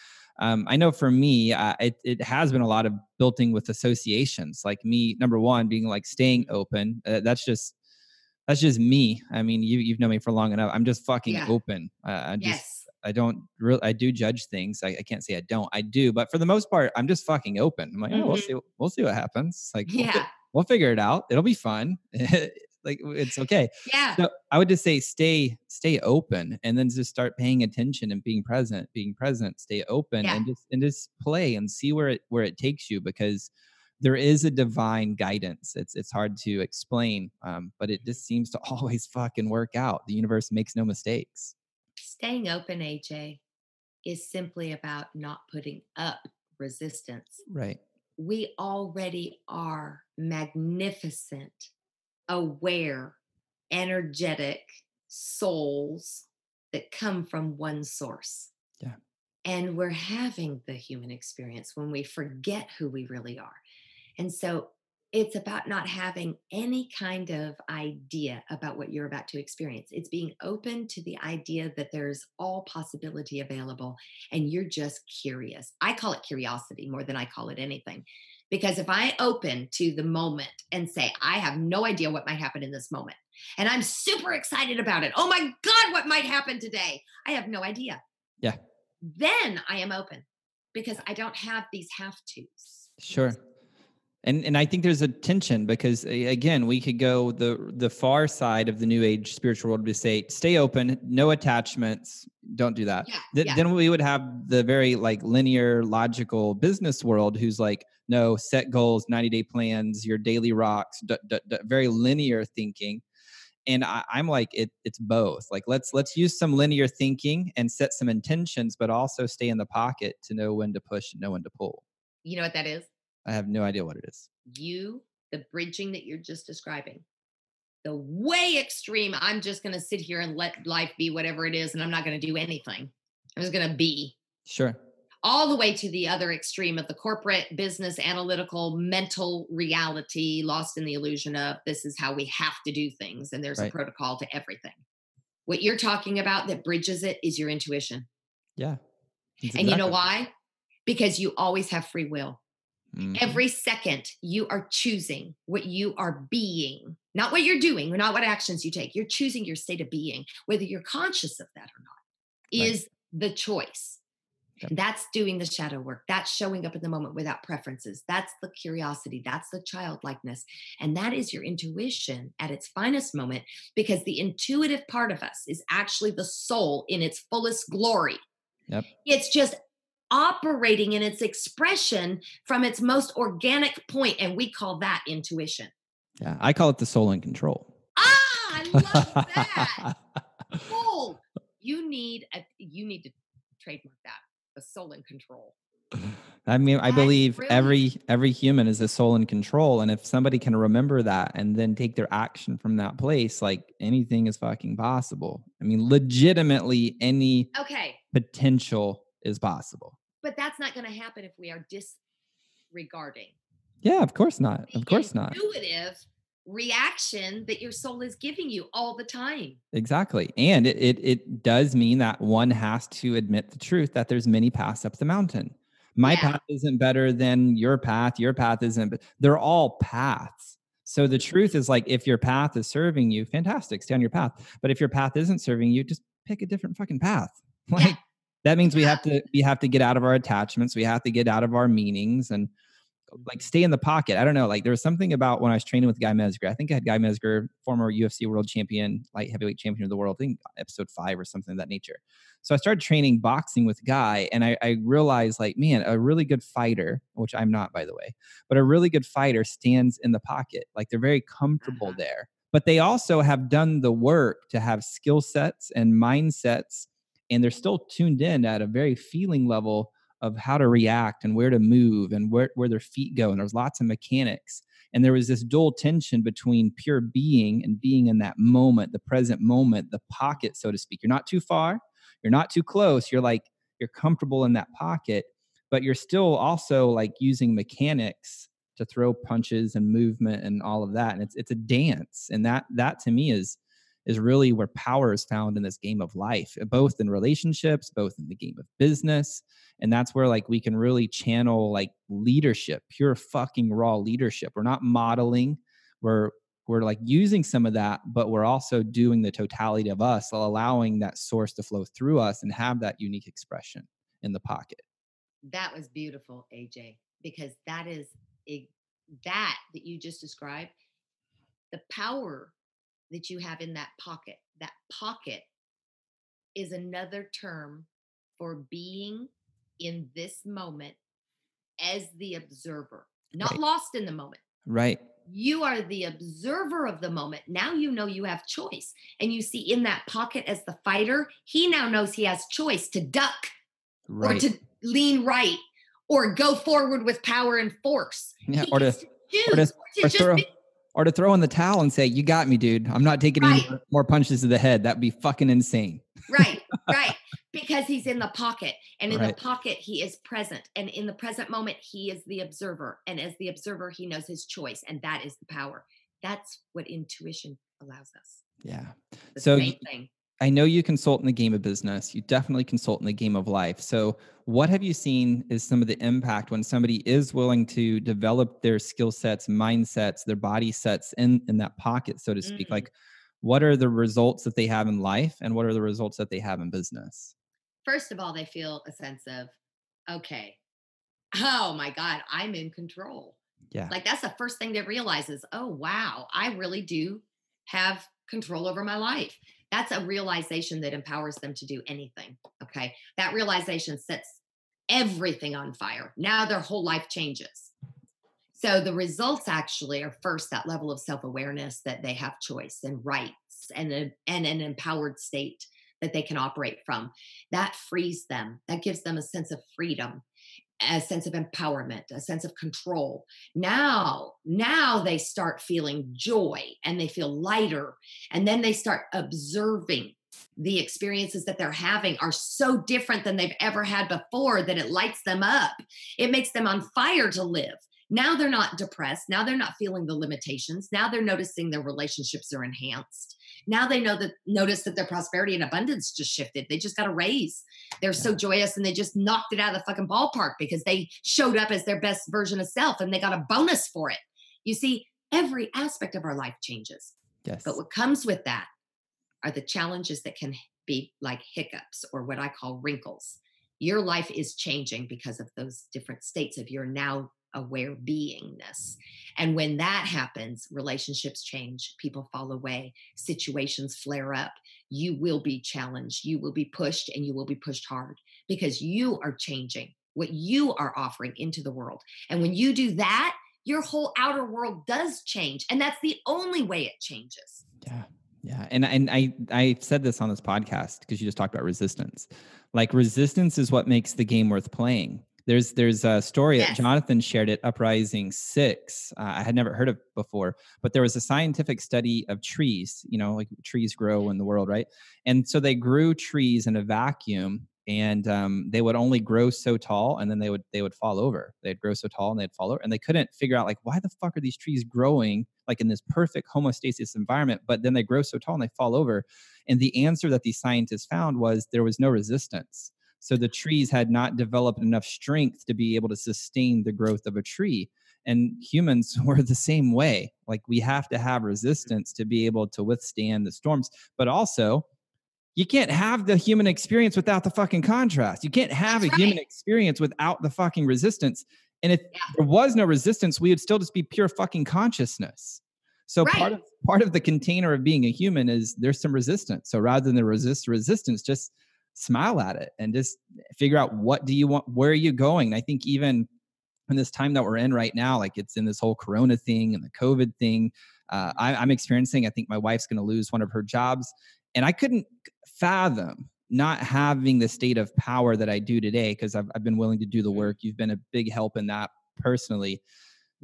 Um, I know for me, uh, it it has been a lot of building with associations. Like me, number one, being like staying open. Uh, that's just that's just me. I mean, you you've known me for long enough. I'm just fucking yeah. open. Uh, I yes. just I don't really. I do judge things. I, I can't say I don't. I do, but for the most part, I'm just fucking open. I'm like, mm-hmm. oh, we'll see. We'll see what happens. Like, yeah, we'll, we'll figure it out. It'll be fun. Like it's okay. Yeah. So I would just say stay, stay open, and then just start paying attention and being present, being present, stay open, yeah. and just and just play and see where it where it takes you, because there is a divine guidance. It's it's hard to explain, um, but it just seems to always fucking work out. The universe makes no mistakes. Staying open, A J, is simply about not putting up resistance. Right. We already are magnificent, aware, energetic souls that come from one source. Yeah. And we're having the human experience when we forget who we really are. And so it's about not having any kind of idea about what you're about to experience. It's being open to the idea that there's all possibility available and you're just curious. I call it curiosity more than I call it anything. Because if I open to the moment and say, I have no idea what might happen in this moment, and I'm super excited about it. Oh my God, what might happen today? I have no idea. Yeah. Then I am open because I don't have these have-tos. Sure. And and I think there's a tension because, again, we could go the the far side of the New Age spiritual world to say, stay open, no attachments, don't do that. Yeah, Th- yeah. Then we would have the very like linear, logical business world who's like, no, set goals, ninety-day plans, your daily rocks, d- d- d- very linear thinking. And I, I'm like, it, it's both. Like, let's let's use some linear thinking and set some intentions, but also stay in the pocket to know when to push and know when to pull. You know what that is? I have no idea what it is. You, the bridging that you're just describing, the way extreme, I'm just going to sit here and let life be whatever it is, and I'm not going to do anything. I'm just going to be. Sure. All the way to the other extreme of the corporate, business, analytical, mental reality, lost in the illusion of this is how we have to do things, and there's right. a protocol to everything. What you're talking about that bridges it is your intuition. Yeah. Exactly. And you know why? Because you always have free will. Mm-hmm. Every second you are choosing what you are being, not what you're doing, not what actions you take. You're choosing your state of being, whether you're conscious of that or not, right. is the choice. Okay. That's doing the shadow work. That's showing up in the moment without preferences. That's the curiosity. That's the childlikeness. And that is your intuition at its finest moment, because the intuitive part of us is actually the soul in its fullest glory. Yep. It's just operating in its expression from its most organic point, and we call that intuition. Yeah, I call it the soul in control. Ah, I love that. Cool. You need a, you need to trademark that, the soul in control. I mean, I believe really, every every human is a soul in control, and if somebody can remember that and then take their action from that place, like anything is fucking possible. I mean, legitimately, any okay potential is possible. But that's not going to happen if we are disregarding. Yeah, of course not. Of course not. Intuitive reaction that your soul is giving you all the time. Exactly. And it, it it does mean that one has to admit the truth that there's many paths up the mountain. My yeah. path isn't better than your path. Your path isn't, but they're all paths. So the truth is, like, if your path is serving you, fantastic, stay on your path. But if your path isn't serving you, just pick a different fucking path. Like, yeah. That means we have to we have to get out of our attachments. We have to get out of our meanings and like stay in the pocket. I don't know. Like there was something about when I was training with Guy Mezger. I think I had Guy Mezger, former U F C world champion, light heavyweight champion of the world. I think episode five or something of that nature. So I started training boxing with Guy, and I, I realized, like, man, a really good fighter, which I'm not, by the way, but a really good fighter stands in the pocket. Like they're very comfortable there, but they also have done the work to have skill sets and mindsets. And they're still tuned in at a very feeling level of how to react and where to move and where, where their feet go. And there's lots of mechanics. And there was this dual tension between pure being and being in that moment, the present moment, the pocket, so to speak. You're not too far. You're not too close. You're like, you're comfortable in that pocket, but you're still also like using mechanics to throw punches and movement and all of that. And it's it's a dance. And that that to me is is really where power is found in this game of life, both in relationships, both in the game of business. And that's where like we can really channel like leadership, pure fucking raw leadership. We're not modeling. We're, we're like using some of that, but we're also doing the totality of us, allowing that source to flow through us and have that unique expression in the pocket. That was beautiful, A J, because that is a, that, that you just described, the power that you have in that pocket. That pocket is another term for being in this moment as the observer, not right. lost in the moment. Right. You are the observer of the moment. Now you know you have choice. And you see in that pocket as the fighter, he now knows he has choice to duck right. or to lean right or go forward with power and force. Yeah, or to, to choose, or to, or to or just throw- be or to throw in the towel and say, you got me, dude. I'm not taking right. any more punches to the head. That'd be fucking insane. Right, right. Because he's in the pocket, and in right. the pocket, he is present. And in the present moment, he is the observer. And as the observer, he knows his choice. And that is the power. That's what intuition allows us. Yeah. The so same thing. I know you consult in the game of business. You definitely consult in the game of life. So what have you seen is some of the impact when somebody is willing to develop their skill sets, mindsets, their body sets in, in that pocket, so to speak? Mm. Like, what are the results that they have in life, and what are the results that they have in business? First of all, they feel a sense of, okay, oh my God, I'm in control. Yeah. Like, that's the first thing they realize is, oh, wow, I really do have control over my life. That's a realization that empowers them to do anything. Okay. That realization sets everything on fire. Now their whole life changes. So the results actually are, first, that level of self-awareness that they have choice and rights, and, a, and an empowered state that they can operate from. That frees them. That gives them a sense of freedom, a sense of empowerment, a sense of control. Now, now they start feeling joy, and they feel lighter. And then they start observing the experiences that they're having are so different than they've ever had before that it lights them up. It makes them on fire to live. Now they're not depressed. Now they're not feeling the limitations. Now they're noticing their relationships are enhanced. Now they know that notice that their prosperity and abundance just shifted. They just got a raise. They're yeah. so joyous, and they just knocked it out of the fucking ballpark because they showed up as their best version of self, and they got a bonus for it. You see, every aspect of our life changes. Yes. But what comes with that are the challenges that can be like hiccups, or what I call wrinkles. Your life is changing because of those different states of your now aware beingness. And when that happens, relationships change, people fall away, situations flare up. You will be challenged, you will be pushed, and you will be pushed hard, because you are changing what you are offering into the world. And when you do that, your whole outer world does change. And that's the only way it changes. Yeah. Yeah. And and I, I said this on this podcast because you just talked about resistance. Like, resistance is what makes the game worth playing. There's there's a story yes. that Jonathan shared at Uprising six. Uh, I had never heard of before, but there was a scientific study of trees. You know, like, trees grow in the world, right? And so they grew trees in a vacuum, and um, they would only grow so tall, and then they would they would fall over. They'd grow so tall, and they'd fall over, and they couldn't figure out, like, why the fuck are these trees growing like in this perfect homeostasis environment, but then they grow so tall and they fall over? And the answer that these scientists found was there was no resistance. So the trees had not developed enough strength to be able to sustain the growth of a tree. And humans were the same way. Like, we have to have resistance to be able to withstand the storms. But also, you can't have the human experience without the fucking contrast. You can't have That's a right. human experience without the fucking resistance. And if yeah. there was no resistance, we would still just be pure fucking consciousness. So right. part of, part of the container of being a human is there's some resistance. So rather than resist resistance, just smile at it and just figure out, what do you want? Where are you going? And I think even in this time that we're in right now, like, it's in this whole Corona thing and the COVID thing, uh, I, I'm experiencing, I think my wife's going to lose one of her jobs. And I couldn't fathom not having the state of power that I do today, because I've, I've been willing to do the work. You've been a big help in that personally.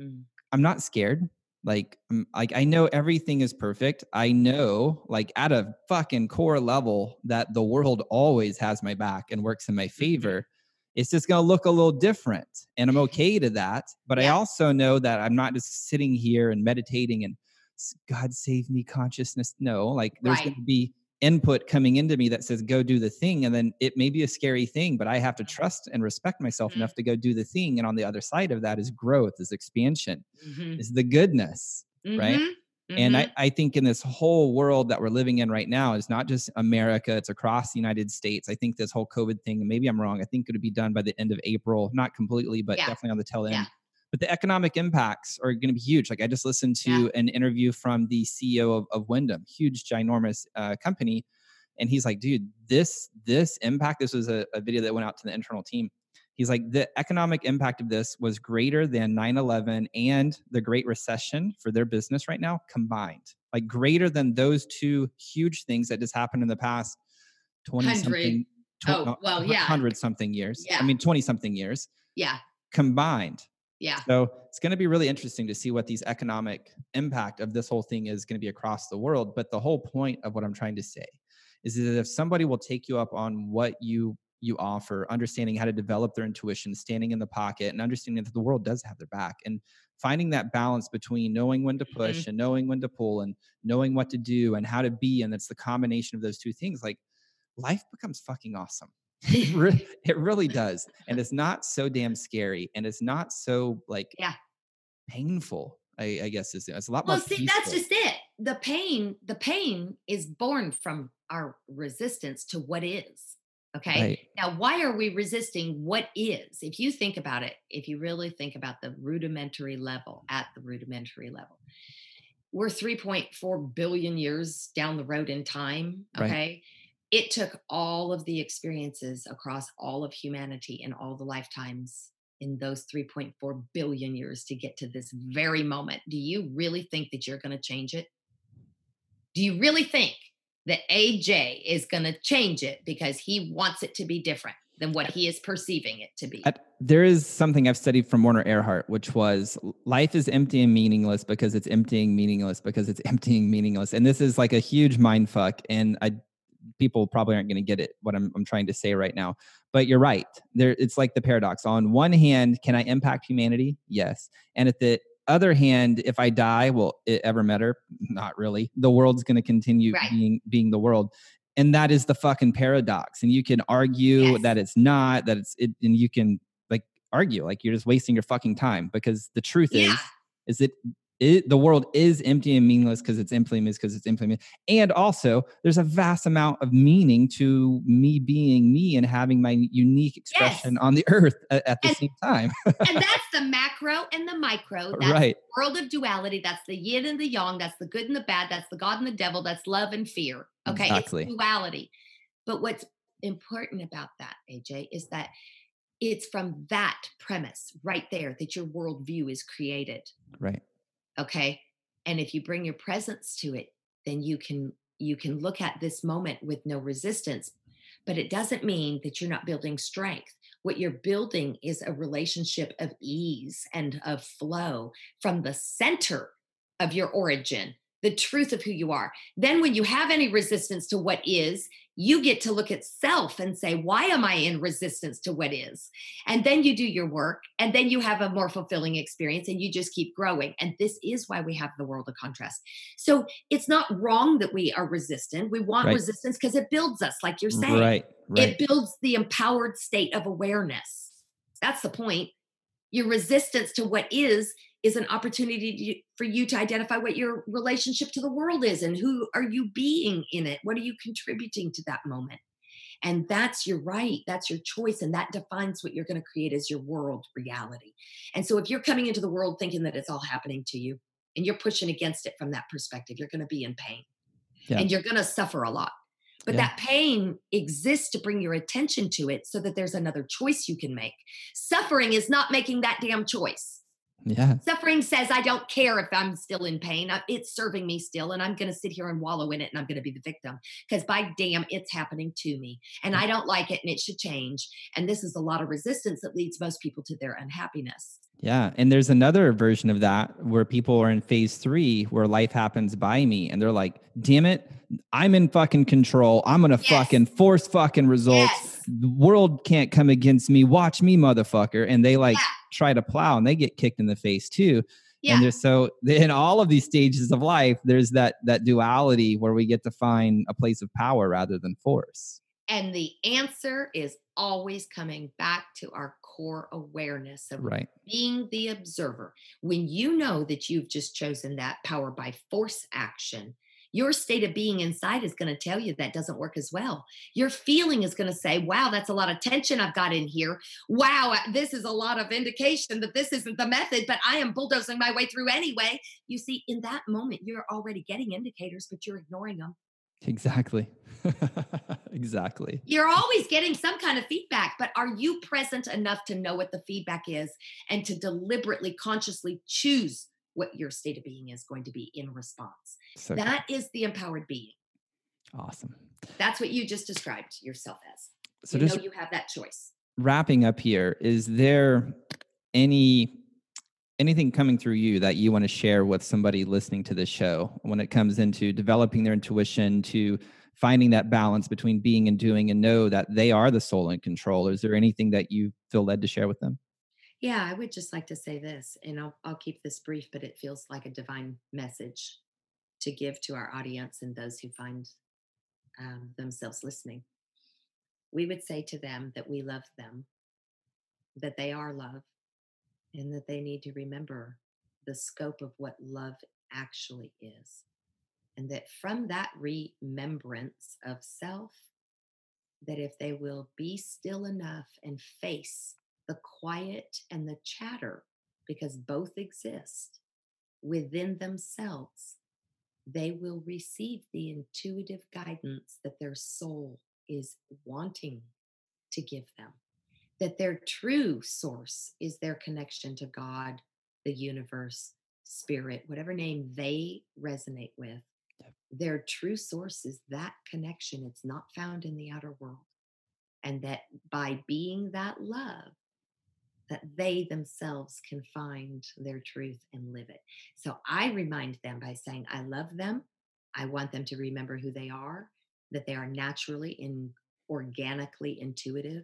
Mm. I'm not scared. Like, like I know everything is perfect. I know, like, at a fucking core level, that the world always has my back and works in my favor. It's just going to look a little different, and I'm okay to that. But yeah. I also know that I'm not just sitting here and meditating and God save me consciousness. No, like, there's right. going to be input coming into me that says, go do the thing. And then it may be a scary thing, but I have to trust and respect myself mm-hmm. enough to go do the thing. And on the other side of that is growth, is expansion, mm-hmm. is the goodness, mm-hmm. right? Mm-hmm. And I, I think in this whole world that we're living in right now, it's not just America, it's across the United States. I think this whole COVID thing, and maybe I'm wrong, I think it'll be done by the end of April, not completely, but yeah. definitely on the tail end. Yeah. But the economic impacts are going to be huge. Like, I just listened to yeah. an interview from the C E O of, of Wyndham, huge, ginormous uh, company. And he's like, dude, this, this impact, this was a, a video that went out to the internal team. He's like, the economic impact of this was greater than nine eleven and the Great Recession for their business right now combined, like greater than those two huge things that just happened in the past twenty something, tw- oh, well, yeah. one hundred something years. Yeah. I mean, twenty something years. Yeah. Combined. Yeah. So it's going to be really interesting to see what these economic impact of this whole thing is going to be across the world. But the whole point of what I'm trying to say is that if somebody will take you up on what you you offer, understanding how to develop their intuition, standing in the pocket, and understanding that the world does have their back, and finding that balance between knowing when to push mm-hmm. and knowing when to pull and knowing what to do and how to be, and it's the combination of those two things, like life becomes fucking awesome. It, re- it really does. And it's not so damn scary, and it's not so like yeah. painful, I, I guess. It's, it's a lot well, more see, peaceful. That's just it. The pain, the pain is born from our resistance to what is. Okay. Right. Now, why are we resisting what is? If you think about it, if you really think about the rudimentary level, at the rudimentary level, we're three point four billion years down the road in time. Okay. Right. It took all of the experiences across all of humanity and all the lifetimes in those three point four billion years to get to this very moment. Do you really think that you're going to change it? Do you really think that A J is going to change it because he wants it to be different than what he is perceiving it to be? I, there is something I've studied from Werner Erhard, which was life is empty and meaningless because it's emptying meaningless because it's emptying meaningless. And this is like a huge mind fuck. And I, people probably aren't going to get it, what I'm, I'm trying to say right now. But you're right. There, it's like the paradox. On one hand, can I impact humanity? Yes. And at the other hand, if I die, will it ever matter? Not really. The world's going to continue right. being being the world, and that is the fucking paradox. And you can argue yes. that it's not, that it's, it, and you can like argue like you're just wasting your fucking time, because the truth yeah. is, is that it, the world is empty and meaningless because it's empty and meaningless because it's empty, and also there's a vast amount of meaning to me being me and having my unique expression yes. on the earth at, at the and, same time. And that's the macro and the micro. That's right. The world of duality. That's the yin and the yang. That's the good and the bad. That's the God and the devil. That's love and fear. Okay, exactly. It's duality. But what's important about that, A J, is that it's from that premise right there that your worldview is created. Right. Okay. And if you bring your presence to it, then you can, you can look at this moment with no resistance, but it doesn't mean that you're not building strength. What you're building is a relationship of ease and of flow from the center of your origin, the truth of who you are. Then when you have any resistance to what is, you get to look at self and say, why am I in resistance to what is? And then you do your work, and then you have a more fulfilling experience, and you just keep growing. And this is why we have the world of contrast. So it's not wrong that we are resistant. We want right. resistance because it builds us, like you're saying. Right, right. It builds the empowered state of awareness. That's the point. Your resistance to what is is an opportunity to, for you to identify what your relationship to the world is, and who are you being in it? What are you contributing to that moment? And that's your right. That's your choice. And that defines what you're going to create as your world reality. And so if you're coming into the world thinking that it's all happening to you and you're pushing against it from that perspective, you're going to be in pain yeah. and you're going to suffer a lot. But yeah. that pain exists to bring your attention to it so that there's another choice you can make. Suffering is not making that damn choice. Yeah. Suffering says, I don't care if I'm still in pain. It's serving me still. And I'm going to sit here and wallow in it. And I'm going to be the victim because by damn, it's happening to me. And I don't like it. And it should change. And this is a lot of resistance that leads most people to their unhappiness. Yeah. And there's another version of that where people are in phase three, where life happens by me. And they're like, damn it, I'm in fucking control. I'm going to yes. fucking force fucking results. Yes. The world can't come against me. Watch me, motherfucker. And they like, yeah. try to plow and they get kicked in the face too. Yeah. And there's so in all of these stages of life, there's that, that duality where we get to find a place of power rather than force. And the answer is always coming back to our core awareness of right. being the observer. When you know that you've just chosen that power by force action, your state of being inside is going to tell you that doesn't work as well. Your feeling is going to say, wow, that's a lot of tension I've got in here. Wow, this is a lot of indication that this isn't the method, but I am bulldozing my way through anyway. You see, in that moment, you're already getting indicators, but you're ignoring them. Exactly. Exactly. You're always getting some kind of feedback, but are you present enough to know what the feedback is and to deliberately, consciously choose what your state of being is going to be in response? So that good. Is the empowered being. Awesome. That's what you just described yourself as. So you just know you have that choice. Wrapping up here, is there any anything coming through you that you want to share with somebody listening to this show when it comes into developing their intuition, to finding that balance between being and doing, and know that they are the soul in control? Is there anything that you feel led to share with them? Yeah, I would just like to say this, and I'll, I'll keep this brief, but it feels like a divine message to give to our audience and those who find um, themselves listening. We would say to them that we love them, that they are love, and that they need to remember the scope of what love actually is. And that from that remembrance of self, that if they will be still enough and face the quiet and the chatter, because both exist within themselves, they will receive the intuitive guidance that their soul is wanting to give them. That their true source is their connection to God, the universe, spirit, whatever name they resonate with. Their true source is that connection. It's not found in the outer world. And that by being that love, that they themselves can find their truth and live it. So I remind them by saying, I love them. I want them to remember who they are, that they are naturally and organically intuitive,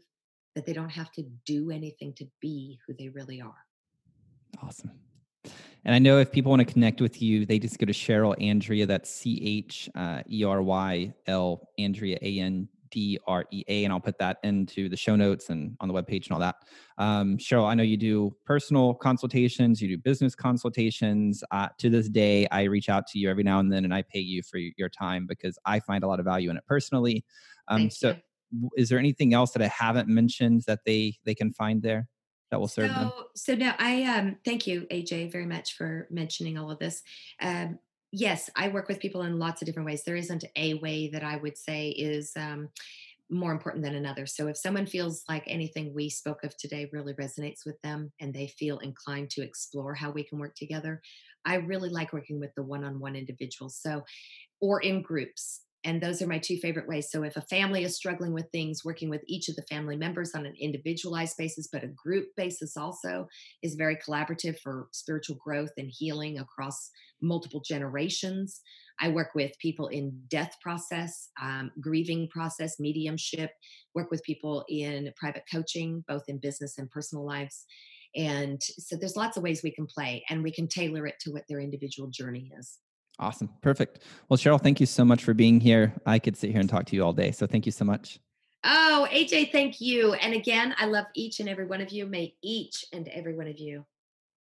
that they don't have to do anything to be who they really are. Awesome. And I know if people want to connect with you, they just go to Cheryl Andrea, that's C H E R Y L, Andrea, A N D R E A, and I'll put that into the show notes and on the webpage and all that. Um, Cheryl, I know you do personal consultations, you do business consultations. Uh, to this day, I reach out to you every now and then, and I pay you for your time because I find a lot of value in it personally. Um, so you. Is there anything else that I haven't mentioned that they, they can find there that will serve so, them? So no, I um, thank you, A J, very much for mentioning all of this. Um, yes, I work with people in lots of different ways. There isn't a way that I would say is um, more important than another. So if someone feels like anything we spoke of today really resonates with them and they feel inclined to explore how we can work together, I really like working with the one-on-one individuals, so, or in groups. And those are my two favorite ways. So if a family is struggling with things, working with each of the family members on an individualized basis, but a group basis also is very collaborative for spiritual growth and healing across multiple generations. I work with people in death process, um, grieving process, mediumship, work with people in private coaching, both in business and personal lives. And so there's lots of ways we can play, and we can tailor it to what their individual journey is. Awesome. Perfect. Well, Cheryl, thank you so much for being here. I could sit here and talk to you all day. So thank you so much. Oh, A J, thank you. And again, I love each and every one of you. May each and every one of you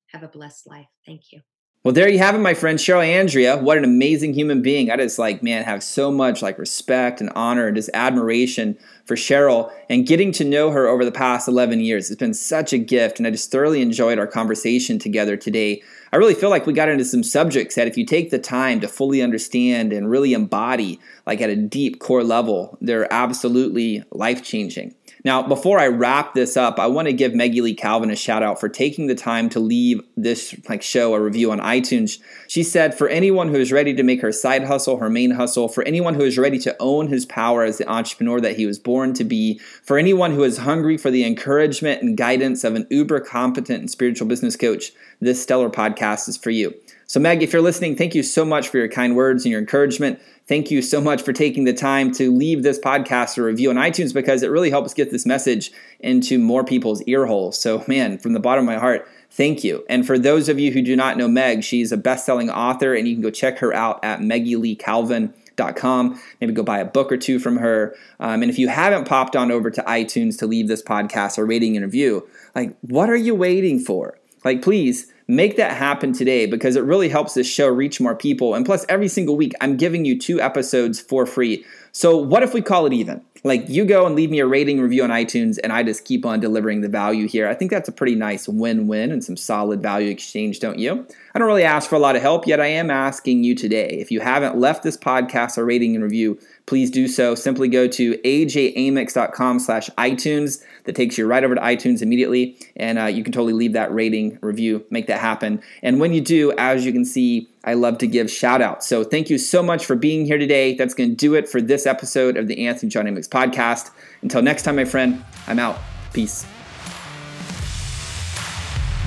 have a blessed life. Thank you. Well, there you have it, my friend, Cheryl Andrea. What an amazing human being. I just like, man, have so much like respect and honor and just admiration for Cheryl, and getting to know her over the past eleven years. It's been such a gift, and I just thoroughly enjoyed our conversation together today. I really feel like we got into some subjects that if you take the time to fully understand and really embody, like at a deep core level, they're absolutely life-changing. Now, before I wrap this up, I want to give Meggie Lee Calvin a shout out for taking the time to leave this like show a review on iTunes. She said, for anyone who is ready to make her side hustle her main hustle, for anyone who is ready to own his power as the entrepreneur that he was born to be, for anyone who is hungry for the encouragement and guidance of an uber competent and spiritual business coach, this stellar podcast is for you. So Meg, if you're listening, thank you so much for your kind words and your encouragement. Thank you so much for taking the time to leave this podcast a review on iTunes, because it really helps get this message into more people's ear holes. So man, from the bottom of my heart, thank you. And for those of you who do not know Meg, she's a best-selling author, and you can go check her out at Meggie Lee Calvin dot com. Maybe go buy a book or two from her. Um, and if you haven't popped on over to iTunes to leave this podcast a rating and review, like what are you waiting for? Like please, make that happen today, because it really helps this show reach more people. And plus, every single week, I'm giving you two episodes for free. So what if we call it even? Like you go and leave me a rating review on iTunes, and I just keep on delivering the value here. I think that's a pretty nice win-win and some solid value exchange, don't you? I don't really ask for a lot of help, yet I am asking you today. If you haven't left this podcast a rating and review, please do so. Simply go to a j amyx dot com slash iTunes. That takes you right over to iTunes immediately, and uh, you can totally leave that rating, review, make that happen. And when you do, as you can see, I love to give shout outs. So thank you so much for being here today. That's going to do it for this episode of the Anthony John Amyx podcast. Until next time, my friend, I'm out. Peace.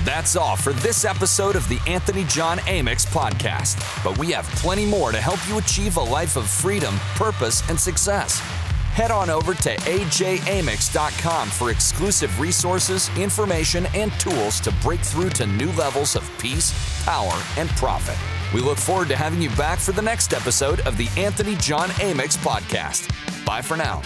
That's all for this episode of the Anthony John Amyx podcast, but we have plenty more to help you achieve a life of freedom, purpose, and success. Head on over to a j amyx dot com for exclusive resources, information, and tools to break through to new levels of peace, power, and profit. We look forward to having you back for the next episode of the Anthony John Amyx podcast. Bye for now.